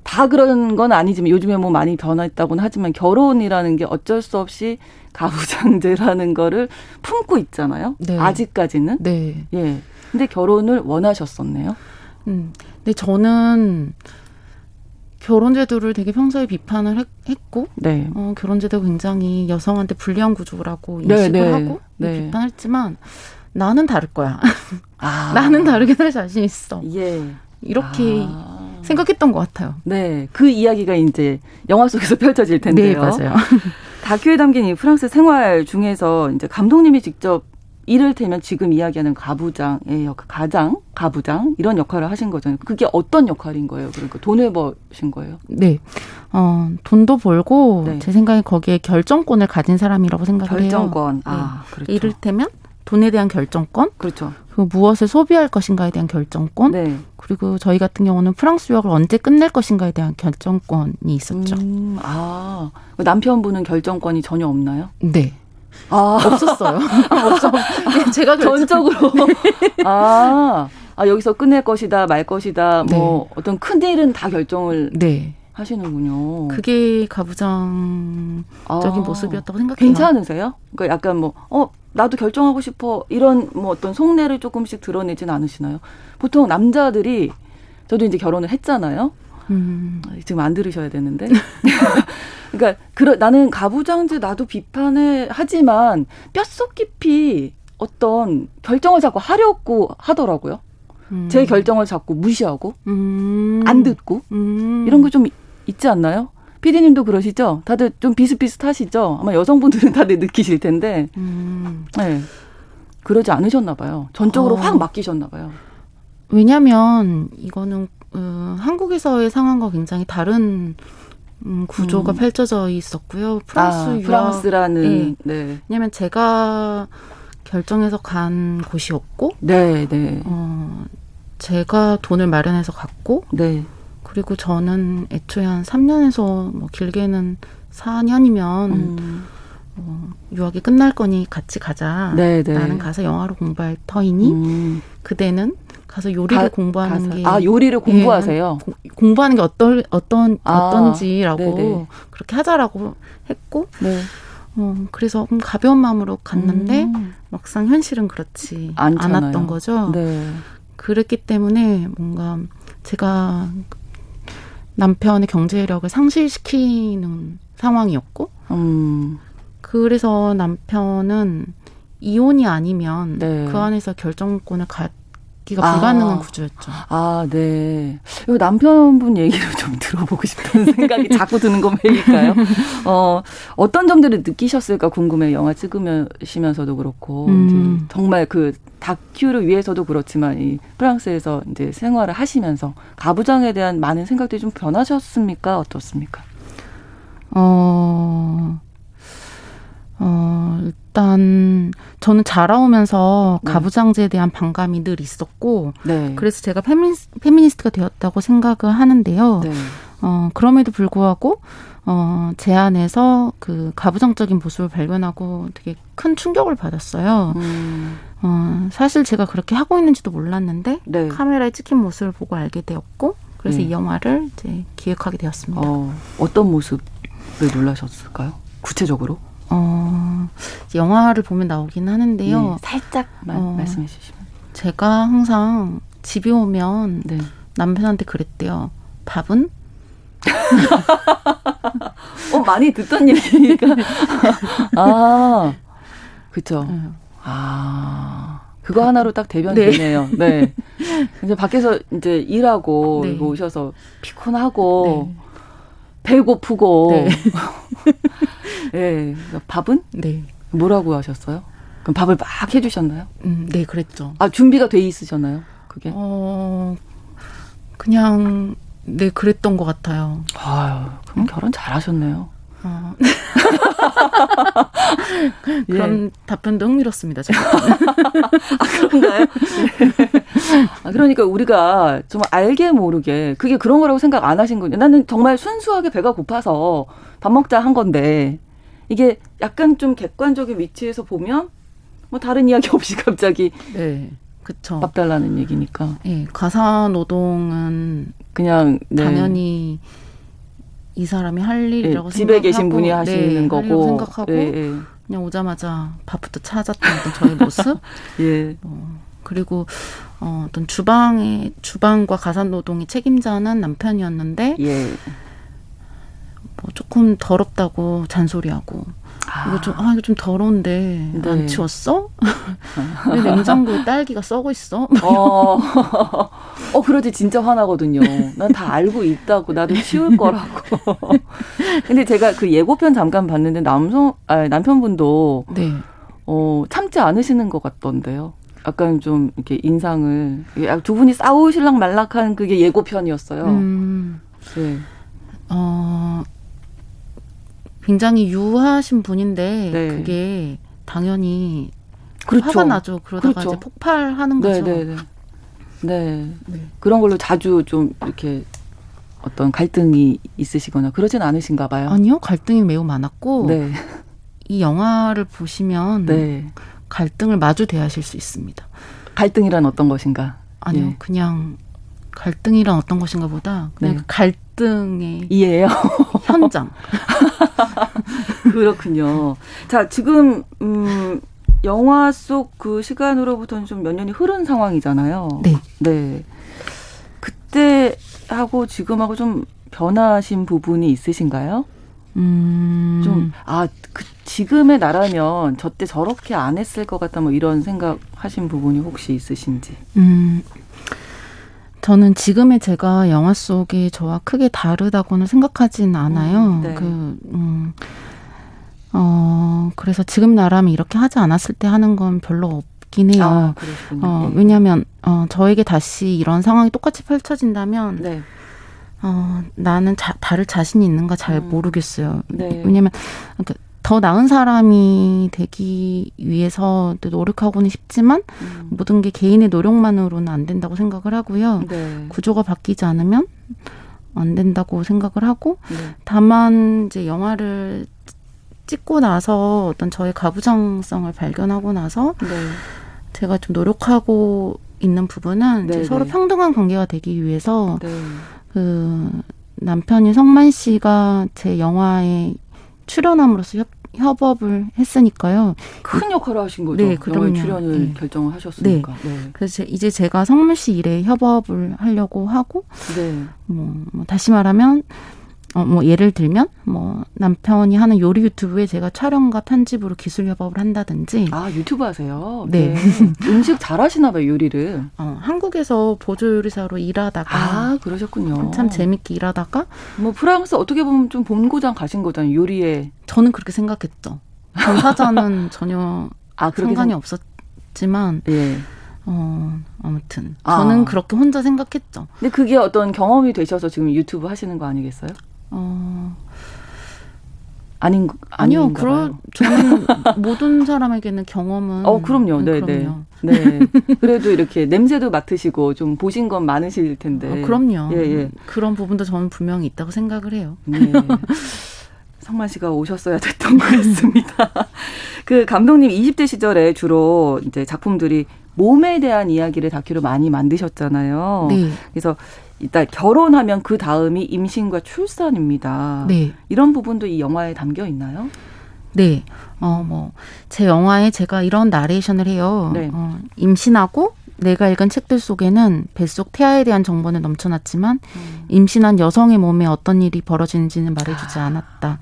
다 그런 건 아니지만 요즘에 뭐 많이 변화했다고는 하지만 결혼이라는 게 어쩔 수 없이 가부장제라는 거를 품고 있잖아요. 네. 아직까지는. 네. 예. 근데 결혼을 원하셨었네요. 음. 근데 저는 결혼제도를 되게 평소에 비판을 했, 했고, 네. 어, 결혼제도가 굉장히 여성한테 불리한 구조라고 인식을 네, 네. 하고 네. 비판했지만 나는 다를 거야. 아. 나는 다르게 살 자신 있어. 예. 이렇게. 아. 생각했던 것 같아요. 네, 그 이야기가 이제 영화 속에서 펼쳐질 텐데요. 네, 맞아요. 다큐에 담긴 이 프랑스 생활 중에서 이제 감독님이 직접 이를테면 지금 이야기하는 가부장의 역, 가장, 가부장 이런 역할을 하신 거잖아요. 그게 어떤 역할인 거예요? 그러니까 돈을 버신 거예요? 네, 어, 돈도 벌고 네. 제 생각에 거기에 결정권을 가진 사람이라고 생각해요. 결정권, 아, 네. 그렇죠. 이를테면 돈에 대한 결정권, 그렇죠. 그 무엇을 소비할 것인가에 대한 결정권, 네. 그리고 저희 같은 경우는 프랑스 유학을 언제 끝낼 것인가에 대한 결정권이 있었죠. 음, 아, 남편분은 결정권이 전혀 없나요? 네. 아. 없었어요. 아, 없어. 네, 제가 결정... 전적으로. 네. 아, 아, 여기서 끝낼 것이다, 말 것이다, 뭐 네. 어떤 큰 일은 다 결정을. 네. 하시는군요. 그게 가부장적인 아, 모습이었다고 생각해요. 괜찮으세요? 그러니까 약간 뭐, 어, 나도 결정하고 싶어 이런 뭐 어떤 속내를 조금씩 드러내진 않으시나요? 보통 남자들이, 저도 이제 결혼을 했잖아요. 음. 지금 안 들으셔야 되는데. 그러니까 그러, 나는 가부장제 나도 비판해 하지만 뼛속 깊이 어떤 결정을 자꾸 하려고 하더라고요. 음. 제 결정을 자꾸 무시하고 음. 안 듣고 음. 이런 거 좀 있지 않나요? 피디님도 그러시죠? 다들 좀 비슷비슷하시죠? 아마 여성분들은 다들 느끼실 텐데. 음. 네. 그러지 않으셨나 봐요. 전적으로 어. 확 맡기셨나 봐요. 왜냐하면 이거는 음, 한국에서의 상황과 굉장히 다른 음, 구조가 음. 펼쳐져 있었고요. 프랑스 아, 유학. 프랑스라는. 네. 네. 왜냐하면 제가 결정해서 간 곳이 없고. 네, 네. 어, 제가 돈을 마련해서 갔고. 네. 그리고 저는 애초에 한 삼 년에서 뭐 길게는 사 년이면 음. 어, 유학이 끝날 거니 같이 가자. 네, 네. 나는 가서 영화로 공부할 터이니 음. 그대는 가서 요리를 가, 공부하는 가서. 게. 아, 요리를 공부하세요? 예, 고, 공부하는 게 어떨, 어떤, 아, 어떤지라고 네네. 그렇게 하자라고 했고. 네. 어, 그래서 가벼운 마음으로 갔는데 음. 막상 현실은 그렇지 않잖아요. 않았던 거죠. 네. 그랬기 때문에 뭔가 제가 남편의 경제력을 상실시키는 상황이었고 음. 그래서 남편은 이혼이 아니면 네. 그 안에서 결정권을 갖기가 불가능한 아. 구조였죠. 아, 네. 요 남편분 얘기를 좀 들어보고 싶다는 생각이 자꾸 드는 건 왜일까요? 어, 어떤 점들을 느끼셨을까 궁금해요. 영화 찍으시면서도 그렇고 음. 이제 정말 그 다큐를 위해서도 그렇지만 이 프랑스에서 이제 생활을 하시면서 가부장에 대한 많은 생각들이 좀 변하셨습니까? 어떻습니까? 어, 어 일단 저는 자라오면서 네. 가부장제에 대한 반감이 늘 있었고 네. 그래서 제가 페미니스, 페미니스트가 되었다고 생각을 하는데요. 네. 어, 그럼에도 불구하고 어, 제 안에서 그 가부장적인 모습을 발견하고 되게 큰 충격을 받았어요. 음. 어, 사실 제가 그렇게 하고 있는지도 몰랐는데 네. 카메라에 찍힌 모습을 보고 알게 되었고 그래서 네. 이 영화를 이제 기획하게 되었습니다. 어, 어떤 모습에 놀라셨을까요? 구체적으로? 어, 영화를 보면 나오긴 하는데요. 네, 살짝 어, 말씀해 주시면. 제가 항상 집에 오면 네. 남편한테 그랬대요. 밥은? 어, 많이 듣던 얘기니까. 아, 그렇죠. 네. 아, 그거 밥. 하나로 딱 대변되네요. 네. 네. 이제 밖에서 이제 일하고 네. 오셔서 피곤하고 네. 배고프고. 네. 네. 밥은? 네. 뭐라고 하셨어요? 그럼 밥을 막 해주셨나요? 음, 네, 그랬죠. 아, 준비가 돼 있으셨나요? 그게? 어, 그냥, 네, 그랬던 것 같아요. 아유, 그럼 응? 결혼 잘 하셨네요. 어. 그런 예. 답변도 흥미롭습니다, 제가. 아, 그런가요? 네. 아, 그러니까 우리가 좀 알게 모르게 그게 그런 거라고 생각 안 하신 거예요. 나는 정말 순수하게 배가 고파서 밥 먹자 한 건데 이게 약간 좀 객관적인 위치에서 보면 뭐 다른 이야기 없이 갑자기 네, 그쵸. 밥 달라는 얘기니까. 네, 가사 노동은 그냥 네. 당연히 이 사람이 할 일이라고 네, 생각하고 집에 계신 분이 하시는 네, 거고 생각하고 네, 네. 그냥 오자마자 밥부터 찾았던 어떤 저의 모습 예. 어, 그리고 어, 어떤 주방의 주방과 가사노동의 책임자는 남편이었는데 예. 뭐 조금 더럽다고 잔소리하고 아. 이거 좀 아 이거 좀 더러운데 네. 안 치웠어? 왜 냉장고에 딸기가 썩어 있어? 어. 어 그러지 진짜 화나거든요. 난 다 알고 있다고 나도 치울 거라고. 근데 제가 그 예고편 잠깐 봤는데 남성 아 남편분도 네. 어 참지 않으시는 것 같던데요. 약간 좀 이렇게 인상을 두 분이 싸우실랑 말락한 그게 예고편이었어요. 음. 네. 어. 굉장히 유하신 분인데 네. 그게 당연히 그렇죠. 화가 나죠. 그러다가 그렇죠. 이제 폭발하는 네, 거죠. 네, 네. 네. 네. 그런 걸로 자주 좀 이렇게 어떤 갈등이 있으시거나 그러진 않으신가 봐요. 아니요. 갈등이 매우 많았고 네. 이 영화를 보시면 네. 갈등을 마주 대하실 수 있습니다. 갈등이란 어떤 것인가? 아니요. 예. 그냥 갈등이란 어떤 것인가 보다 그냥 네. 갈등의 이해요? 현장. 그렇군요. 자, 지금 음, 영화 속 그 시간으로부터는 좀 몇 년이 흐른 상황이잖아요. 네. 네. 그때하고 지금하고 좀 변하신 부분이 있으신가요? 음. 좀, 아, 그, 지금의 나라면 저때 저렇게 안 했을 것 같다, 뭐 이런 생각 하신 부분이 혹시 있으신지. 음. 저는 지금의 제가 영화 속이 저와 크게 다르다고는 생각하진 않아요. 음, 네. 그, 음. 어, 그래서 지금 나라면 이렇게 하지 않았을 때 하는 건 별로 없긴 해요. 아, 그렇군요. 어, 네. 왜냐면, 어, 저에게 다시 이런 상황이 똑같이 펼쳐진다면, 네. 어, 나는 자, 다를 자신이 있는가 잘 음. 모르겠어요. 네. 왜냐면, 그러니까 더 나은 사람이 되기 위해서 노력하고는 싶지만, 음. 모든 게 개인의 노력만으로는 안 된다고 생각을 하고요. 네. 구조가 바뀌지 않으면 안 된다고 생각을 하고, 네. 다만, 이제 영화를 찍고 나서 어떤 저의 가부장성을 발견하고 나서 네. 제가 좀 노력하고 있는 부분은 이제 서로 평등한 관계가 되기 위해서 네. 그 남편인 성만 씨가 제 영화에 출연함으로써 협, 협업을 했으니까요. 큰 역할을 하신 거죠? 네, 그럼요. 영화에 출연을 네. 결정을 하셨으니까. 네. 네. 그래서 이제 제가 성만 씨 일에 협업을 하려고 하고 네. 뭐, 뭐 다시 말하면 어, 뭐, 예를 들면, 뭐, 남편이 하는 요리 유튜브에 제가 촬영과 편집으로 기술 협업을 한다든지. 아, 유튜브 하세요? 네. 네. 음식 잘 하시나 봐요, 요리를. 어, 한국에서 보조 요리사로 일하다가. 아, 그러셨군요. 참 재밌게 일하다가. 뭐, 프랑스 어떻게 보면 좀 본고장 가신 거잖아요, 요리에. 저는 그렇게 생각했죠. 당사자는 전혀 아, 상관이 생... 없었지만. 예. 어, 아무튼. 저는 아. 그렇게 혼자 생각했죠. 근데 그게 어떤 경험이 되셔서 지금 유튜브 하시는 거 아니겠어요? 어 아닌 아니요 그런 저는 모든 사람에게는 경험은 어 그럼요 네네 네. 네 그래도 이렇게 냄새도 맡으시고 좀 보신 건 많으실 텐데 어, 그럼요 예, 예. 그런 부분도 저는 분명히 있다고 생각을 해요. 네. 성만 씨가 오셨어야 됐던 것 같습니다. 그 감독님 이십 대 시절에 주로 이제 작품들이 몸에 대한 이야기를 다큐로 많이 만드셨잖아요. 네. 그래서 일단 결혼하면 그 다음이 임신과 출산입니다. 네. 이런 부분도 이 영화에 담겨 있나요? 네. 어, 뭐, 제 영화에 제가 이런 나레이션을 해요. 네. 어, 임신하고 내가 읽은 책들 속에는 뱃속 태아에 대한 정보는 넘쳐났지만 음. 임신한 여성의 몸에 어떤 일이 벌어지는지는 말해주지 아. 않았다.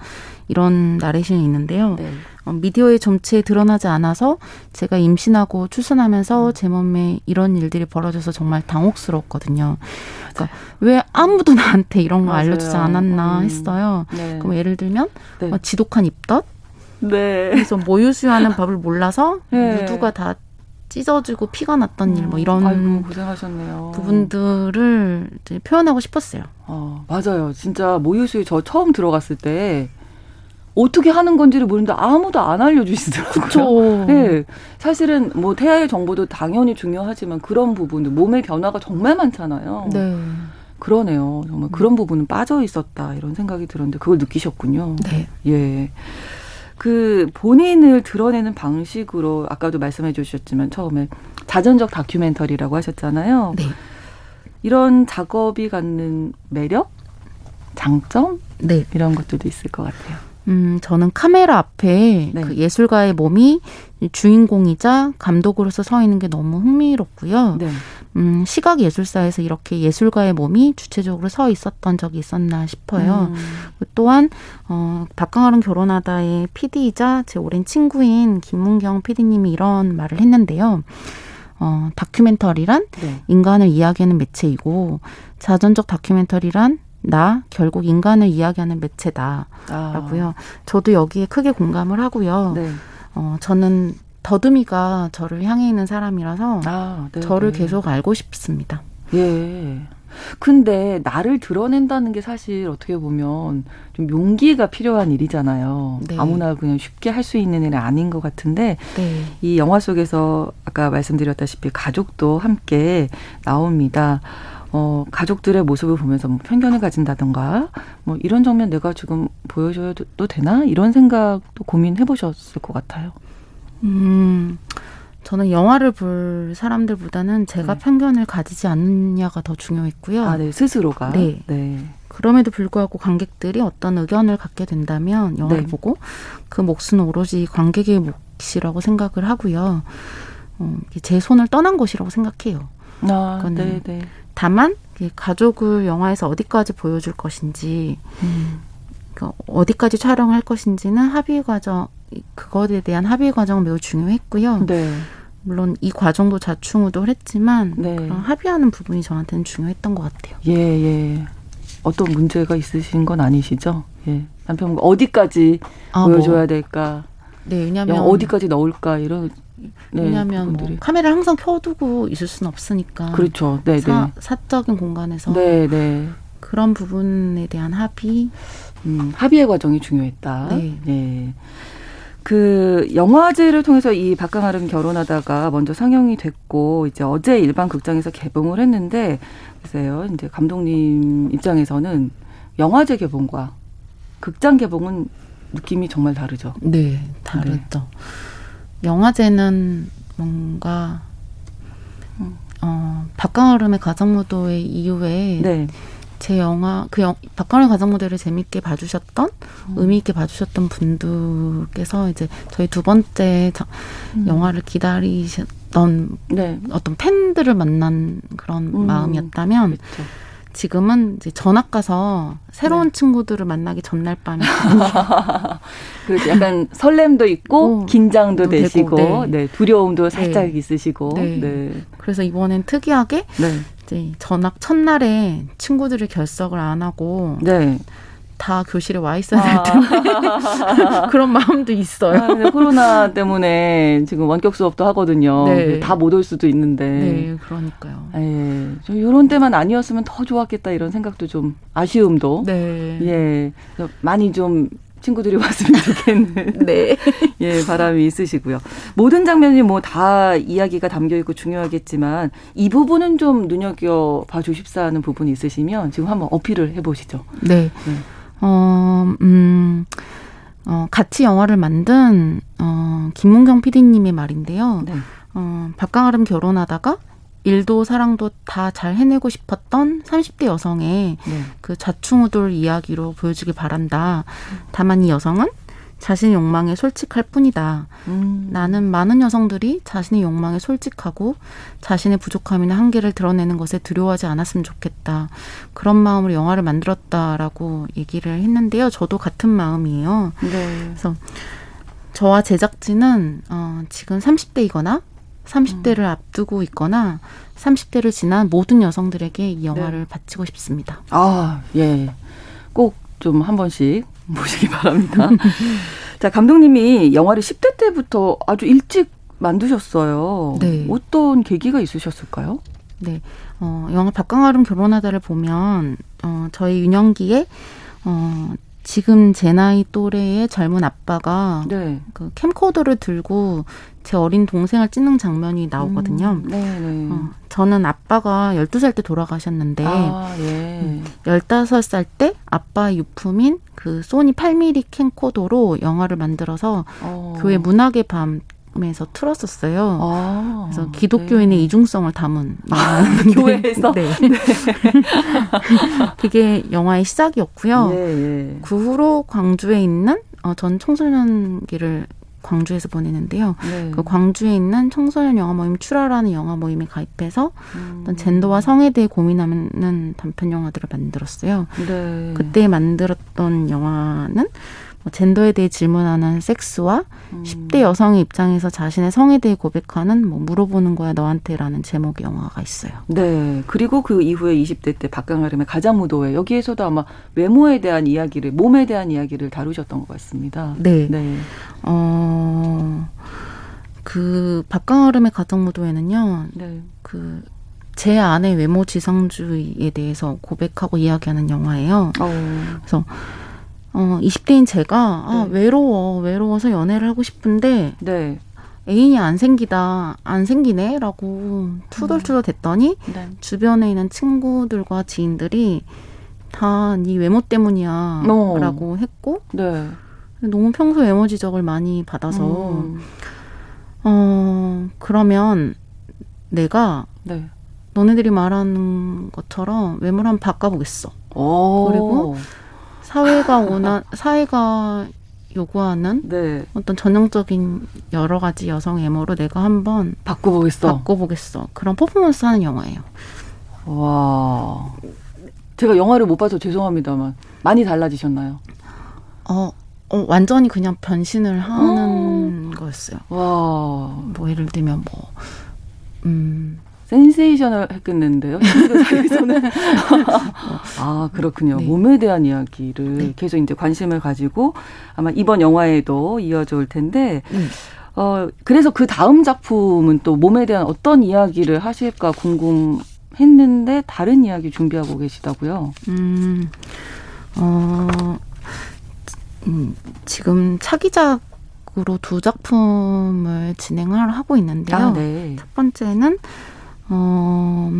이런 나레이션이 있는데요. 네. 어, 미디어의 점치에 드러나지 않아서 제가 임신하고 출산하면서 음. 제 몸에 이런 일들이 벌어져서 정말 당혹스러웠거든요. 그러니까 왜 아무도 나한테 이런 걸 맞아요. 알려주지 않았나 음. 했어요. 네. 그럼 예를 들면 네. 어, 지독한 입덧. 네. 그래서 모유수유하는 법을 몰라서 네. 유두가 다 찢어지고 피가 났던 음. 일 뭐 이런 아이고, 고생하셨네요. 부분들을 이제 표현하고 싶었어요. 어, 맞아요. 진짜 모유수유 저 처음 들어갔을 때 어떻게 하는 건지를 모르는데 아무도 안 알려주시더라고요. 그렇죠. 네. 사실은 뭐 태아의 정보도 당연히 중요하지만 그런 부분들, 몸의 변화가 정말 많잖아요. 네. 그러네요. 정말 그런 부분은 빠져 있었다 이런 생각이 들었는데 그걸 느끼셨군요. 네. 예. 그 본인을 드러내는 방식으로 아까도 말씀해 주셨지만 처음에 자전적 다큐멘터리라고 하셨잖아요. 네. 이런 작업이 갖는 매력? 장점? 네. 이런 것들도 있을 것 같아요. 음, 저는 카메라 앞에 네. 그 예술가의 몸이 주인공이자 감독으로서 서 있는 게 너무 흥미롭고요. 네. 음, 시각 예술사에서 이렇게 예술가의 몸이 주체적으로 서 있었던 적이 있었나 싶어요. 음. 또한 어, 박강아랑 결혼하다의 피디이자 제 오랜 친구인 김문경 피디님이 이런 말을 했는데요. 어, 다큐멘터리란 네. 인간을 이야기하는 매체이고 자전적 다큐멘터리란 나 결국 인간을 이야기하는 매체다 라고요. 아. 저도 여기에 크게 공감을 하고요. 네. 어, 저는 더듬이가 저를 향해 있는 사람이라서 아, 네, 저를 네. 계속 알고 싶습니다. 예. 근데 나를 드러낸다는 게 사실 어떻게 보면 좀 용기가 필요한 일이잖아요. 네. 아무나 그냥 쉽게 할 수 있는 일은 아닌 것 같은데 네. 이 영화 속에서 아까 말씀드렸다시피 가족도 함께 나옵니다. 어, 가족들의 모습을 보면서 뭐 편견을 가진다든가 뭐 이런 장면 내가 지금 보여줘도 되나? 이런 생각도 고민해보셨을 것 같아요. 음, 저는 영화를 볼 사람들보다는 제가 네. 편견을 가지지 않느냐가 더 중요했고요. 아, 네, 스스로가. 네. 네. 그럼에도 불구하고 관객들이 어떤 의견을 갖게 된다면 영화를 네. 보고 그 몫은 오로지 관객의 몫. 것이라고 생각을 하고요. 어, 제 손을 떠난 것이라고 생각해요. 아, 네, 네. 다만 가족을 영화에서 어디까지 보여줄 것인지, 음. 그러니까 어디까지 촬영할 것인지는 합의 과정, 그것에 대한 합의 과정은 매우 중요했고요. 네. 물론 이 과정도 자충우돌 했지만 네. 그런 합의하는 부분이 저한테는 중요했던 것 같아요. 예, 예. 어떤 문제가 있으신 건 아니시죠? 예. 남편과 어디까지 아, 보여줘야 뭐. 될까? 네, 왜냐면 어디까지 넣을까 이런. 네, 왜냐하면 뭐 카메라를 항상 켜두고 있을 수는 없으니까. 그렇죠. 네, 사, 네. 사적인 공간에서. 네, 네. 그런 부분에 대한 합의. 음, 합의의 과정이 중요했다. 네. 네. 그 영화제를 통해서 이 박강아름 결혼하다가 먼저 상영이 됐고 이제 어제 일반 극장에서 개봉을 했는데 글쎄요 이제 감독님 입장에서는 영화제 개봉과 극장 개봉은 느낌이 정말 다르죠. 네, 다르죠. 네. 영화제는 뭔가 어, 박강아름의 가정무도의 이후에. 네. 제 영화, 그 영, 박강아름 가정무도를 재밌게 봐주셨던, 음. 의미 있게 봐주셨던 분들께서 이제 저희 두 번째 자, 음. 영화를 기다리셨던 네. 어떤 팬들을 만난 그런 음. 마음이었다면 그쵸. 지금은 이제 전학 가서 새로운 네. 친구들을 만나기 전날 밤에 그렇죠. 약간 설렘도 있고 오, 긴장도 되시고 되고, 네. 네, 두려움도 살짝 네. 있으시고 네. 네. 그래서 이번엔 특이하게 네. 이제 전학 첫날에 친구들이 결석을 안 하고 네. 다 교실에 와 있어야 될 텐데 아. 그런 마음도 있어요. 아, 근데 코로나 때문에 지금 원격 수업도 하거든요. 네. 다 못 올 수도 있는데. 네, 그러니까요. 예, 좀 이런 때만 아니었으면 더 좋았겠다 이런 생각도 좀 아쉬움도. 네. 예, 많이 좀 친구들이 왔으면 좋겠는. 네. 예, 바람이 있으시고요. 모든 장면이 뭐 다 이야기가 담겨 있고 중요하겠지만 이 부분은 좀 눈여겨 봐 주십사 하는 부분이 있으시면 지금 한번 어필을 해보시죠. 네. 네. 어, 음, 어, 같이 영화를 만든, 어, 김문경 피디님의 말인데요. 네. 어, 박강아름 결혼하다가 일도 사랑도 다 잘 해내고 싶었던 삼십 대 여성의 네. 그 좌충우돌 이야기로 보여주길 바란다. 다만 이 여성은 자신의 욕망에 솔직할 뿐이다. 음. 나는 많은 여성들이 자신의 욕망에 솔직하고 자신의 부족함이나 한계를 드러내는 것에 두려워하지 않았으면 좋겠다. 그런 마음으로 영화를 만들었다라고 얘기를 했는데요. 저도 같은 마음이에요. 네. 그래서 저와 제작진은 어, 지금 삼십 대이거나 삼십 대를 음. 앞두고 있거나 삼십 대를 지난 모든 여성들에게 이 영화를 네. 바치고 싶습니다. 아, 예. 꼭 좀 한 번씩 보시기 바랍니다. 자, 감독님이 영화를 십 대 때부터 아주 일찍 만드셨어요. 네. 어떤 계기가 있으셨을까요? 네, 어, 영화 박강아름 결혼하다를 보면 어, 저희 유년기에 어, 지금 제 나이 또래의 젊은 아빠가 네. 그 캠코더를 들고 제 어린 동생을 찍는 장면이 나오거든요. 음, 네, 네. 어, 저는 아빠가 열두 살 때 돌아가셨는데 아, 예. 음, 열다섯 살 때 아빠의 유품인 그 소니 팔 밀리미터 캠코더로 영화를 만들어서 어. 교회 문학의 밤에서 틀었었어요. 아, 그래서 기독교인의 네. 이중성을 담은 아, 교회에서? 네. 네. 그게 영화의 시작이었고요. 예, 예. 그 후로 광주에 있는 어, 전 청소년기를 광주에서 보내는데요. 네. 그 광주에 있는 청소년 영화 모임 출하라는 영화 모임에 가입해서 음. 어떤 젠더와 성에 대해 고민하는 단편 영화들을 만들었어요. 네. 그때 만들었던 영화는 뭐 젠더에 대해 질문하는 섹스와 음. 십 대 여성의 입장에서 자신의 성에 대해 고백하는 뭐 물어보는 거야 너한테라는 제목의 영화가 있어요. 네. 그리고 그 이후에 이십 대 때 박강아름의 가정무도회 여기에서도 아마 외모에 대한 이야기를 몸에 대한 이야기를 다루셨던 것 같습니다. 네. 네. 어, 그 박강아름의 가정무도회는요. 네. 그 제 아내 외모 지상주의에 대해서 고백하고 이야기하는 영화예요. 어. 그래서 어, 이십 대인 제가 아, 네. 외로워 외로워서 연애를 하고 싶은데 네. 애인이 안 생기다 안 생기네 라고 투덜투덜 됐더니 네. 주변에 있는 친구들과 지인들이 다 네 외모 때문이야 오. 라고 했고 네. 너무 평소 외모 지적을 많이 받아서 음. 어, 그러면 내가 네. 너네들이 말하는 것처럼 외모를 한번 바꿔보겠어. 오. 그리고 사회가 원한 사회가 요구하는 네. 어떤 전형적인 여러 가지 여성 애모로 내가 한번 바꿔보겠어. 바꿔보겠어. 그런 퍼포먼스 하는 영화예요. 와. 제가 영화를 못 봐서 죄송합니다만 많이 달라지셨나요? 어, 어 완전히 그냥 변신을 하는 오. 거였어요. 와. 뭐 예를 들면 뭐 음. 센세이션을 했겠는데요. 아, 그렇군요. 네. 몸에 대한 이야기를 네. 계속 이제 관심을 가지고 아마 이번 영화에도 이어져 올 텐데 네. 어, 그래서 그 다음 작품은 또 몸에 대한 어떤 이야기를 하실까 궁금했는데 다른 이야기 준비하고 계시다고요. 음, 어, 음, 지금 차기작으로 두 작품을 진행을 하고 있는데요. 아, 네. 첫 번째는 어,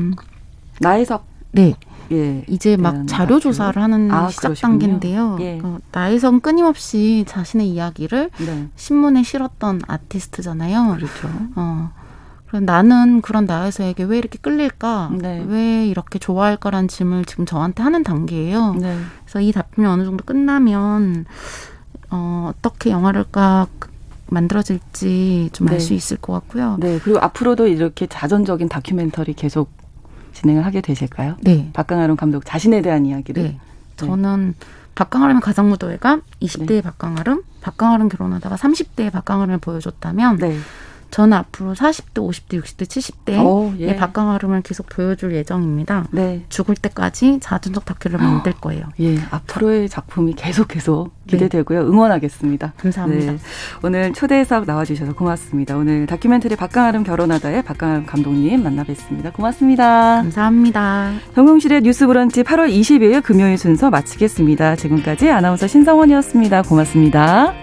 나혜석. 네. 예. 이제 막 자료 조사를 하는 아, 시작 그러시군요. 단계인데요. 예. 어, 나혜석은 끊임없이 자신의 이야기를 네. 신문에 실었던 아티스트잖아요. 그렇죠. 어, 나는 그런 나혜석에게 왜 이렇게 끌릴까? 네. 왜 이렇게 좋아할까라는 질문을 지금 저한테 하는 단계예요. 네. 그래서 이 답변이 어느 정도 끝나면 어, 어떻게 영화를까? 만들어질지 좀 알 수 네. 있을 것 같고요. 네. 그리고 앞으로도 이렇게 자전적인 다큐멘터리 계속 진행을 하게 되실까요? 네. 박강아름 감독 자신에 대한 이야기를. 네. 네. 저는 박강아름의 가장무도회가 이십 대의 네. 박강아름, 박강아름 결혼하다가 삼십 대의 박강아름을 보여줬다면 네. 저는 앞으로 사십 대, 오십 대, 육십 대, 칠십 대의 오, 예. 박강아름을 계속 보여줄 예정입니다. 네. 죽을 때까지 자전적 다큐를 만들 거예요. 예, 앞으로의 작품이 계속 계속 기대되고요. 응원하겠습니다. 감사합니다. 네. 오늘 초대석 나와주셔서 고맙습니다. 오늘 다큐멘터리 박강아름 결혼하다의 박강아름 감독님 만나뵙습니다. 고맙습니다. 감사합니다. 정용실의 뉴스 브런치 팔월 이십일 금요일 순서 마치겠습니다. 지금까지 아나운서 신성원이었습니다. 고맙습니다.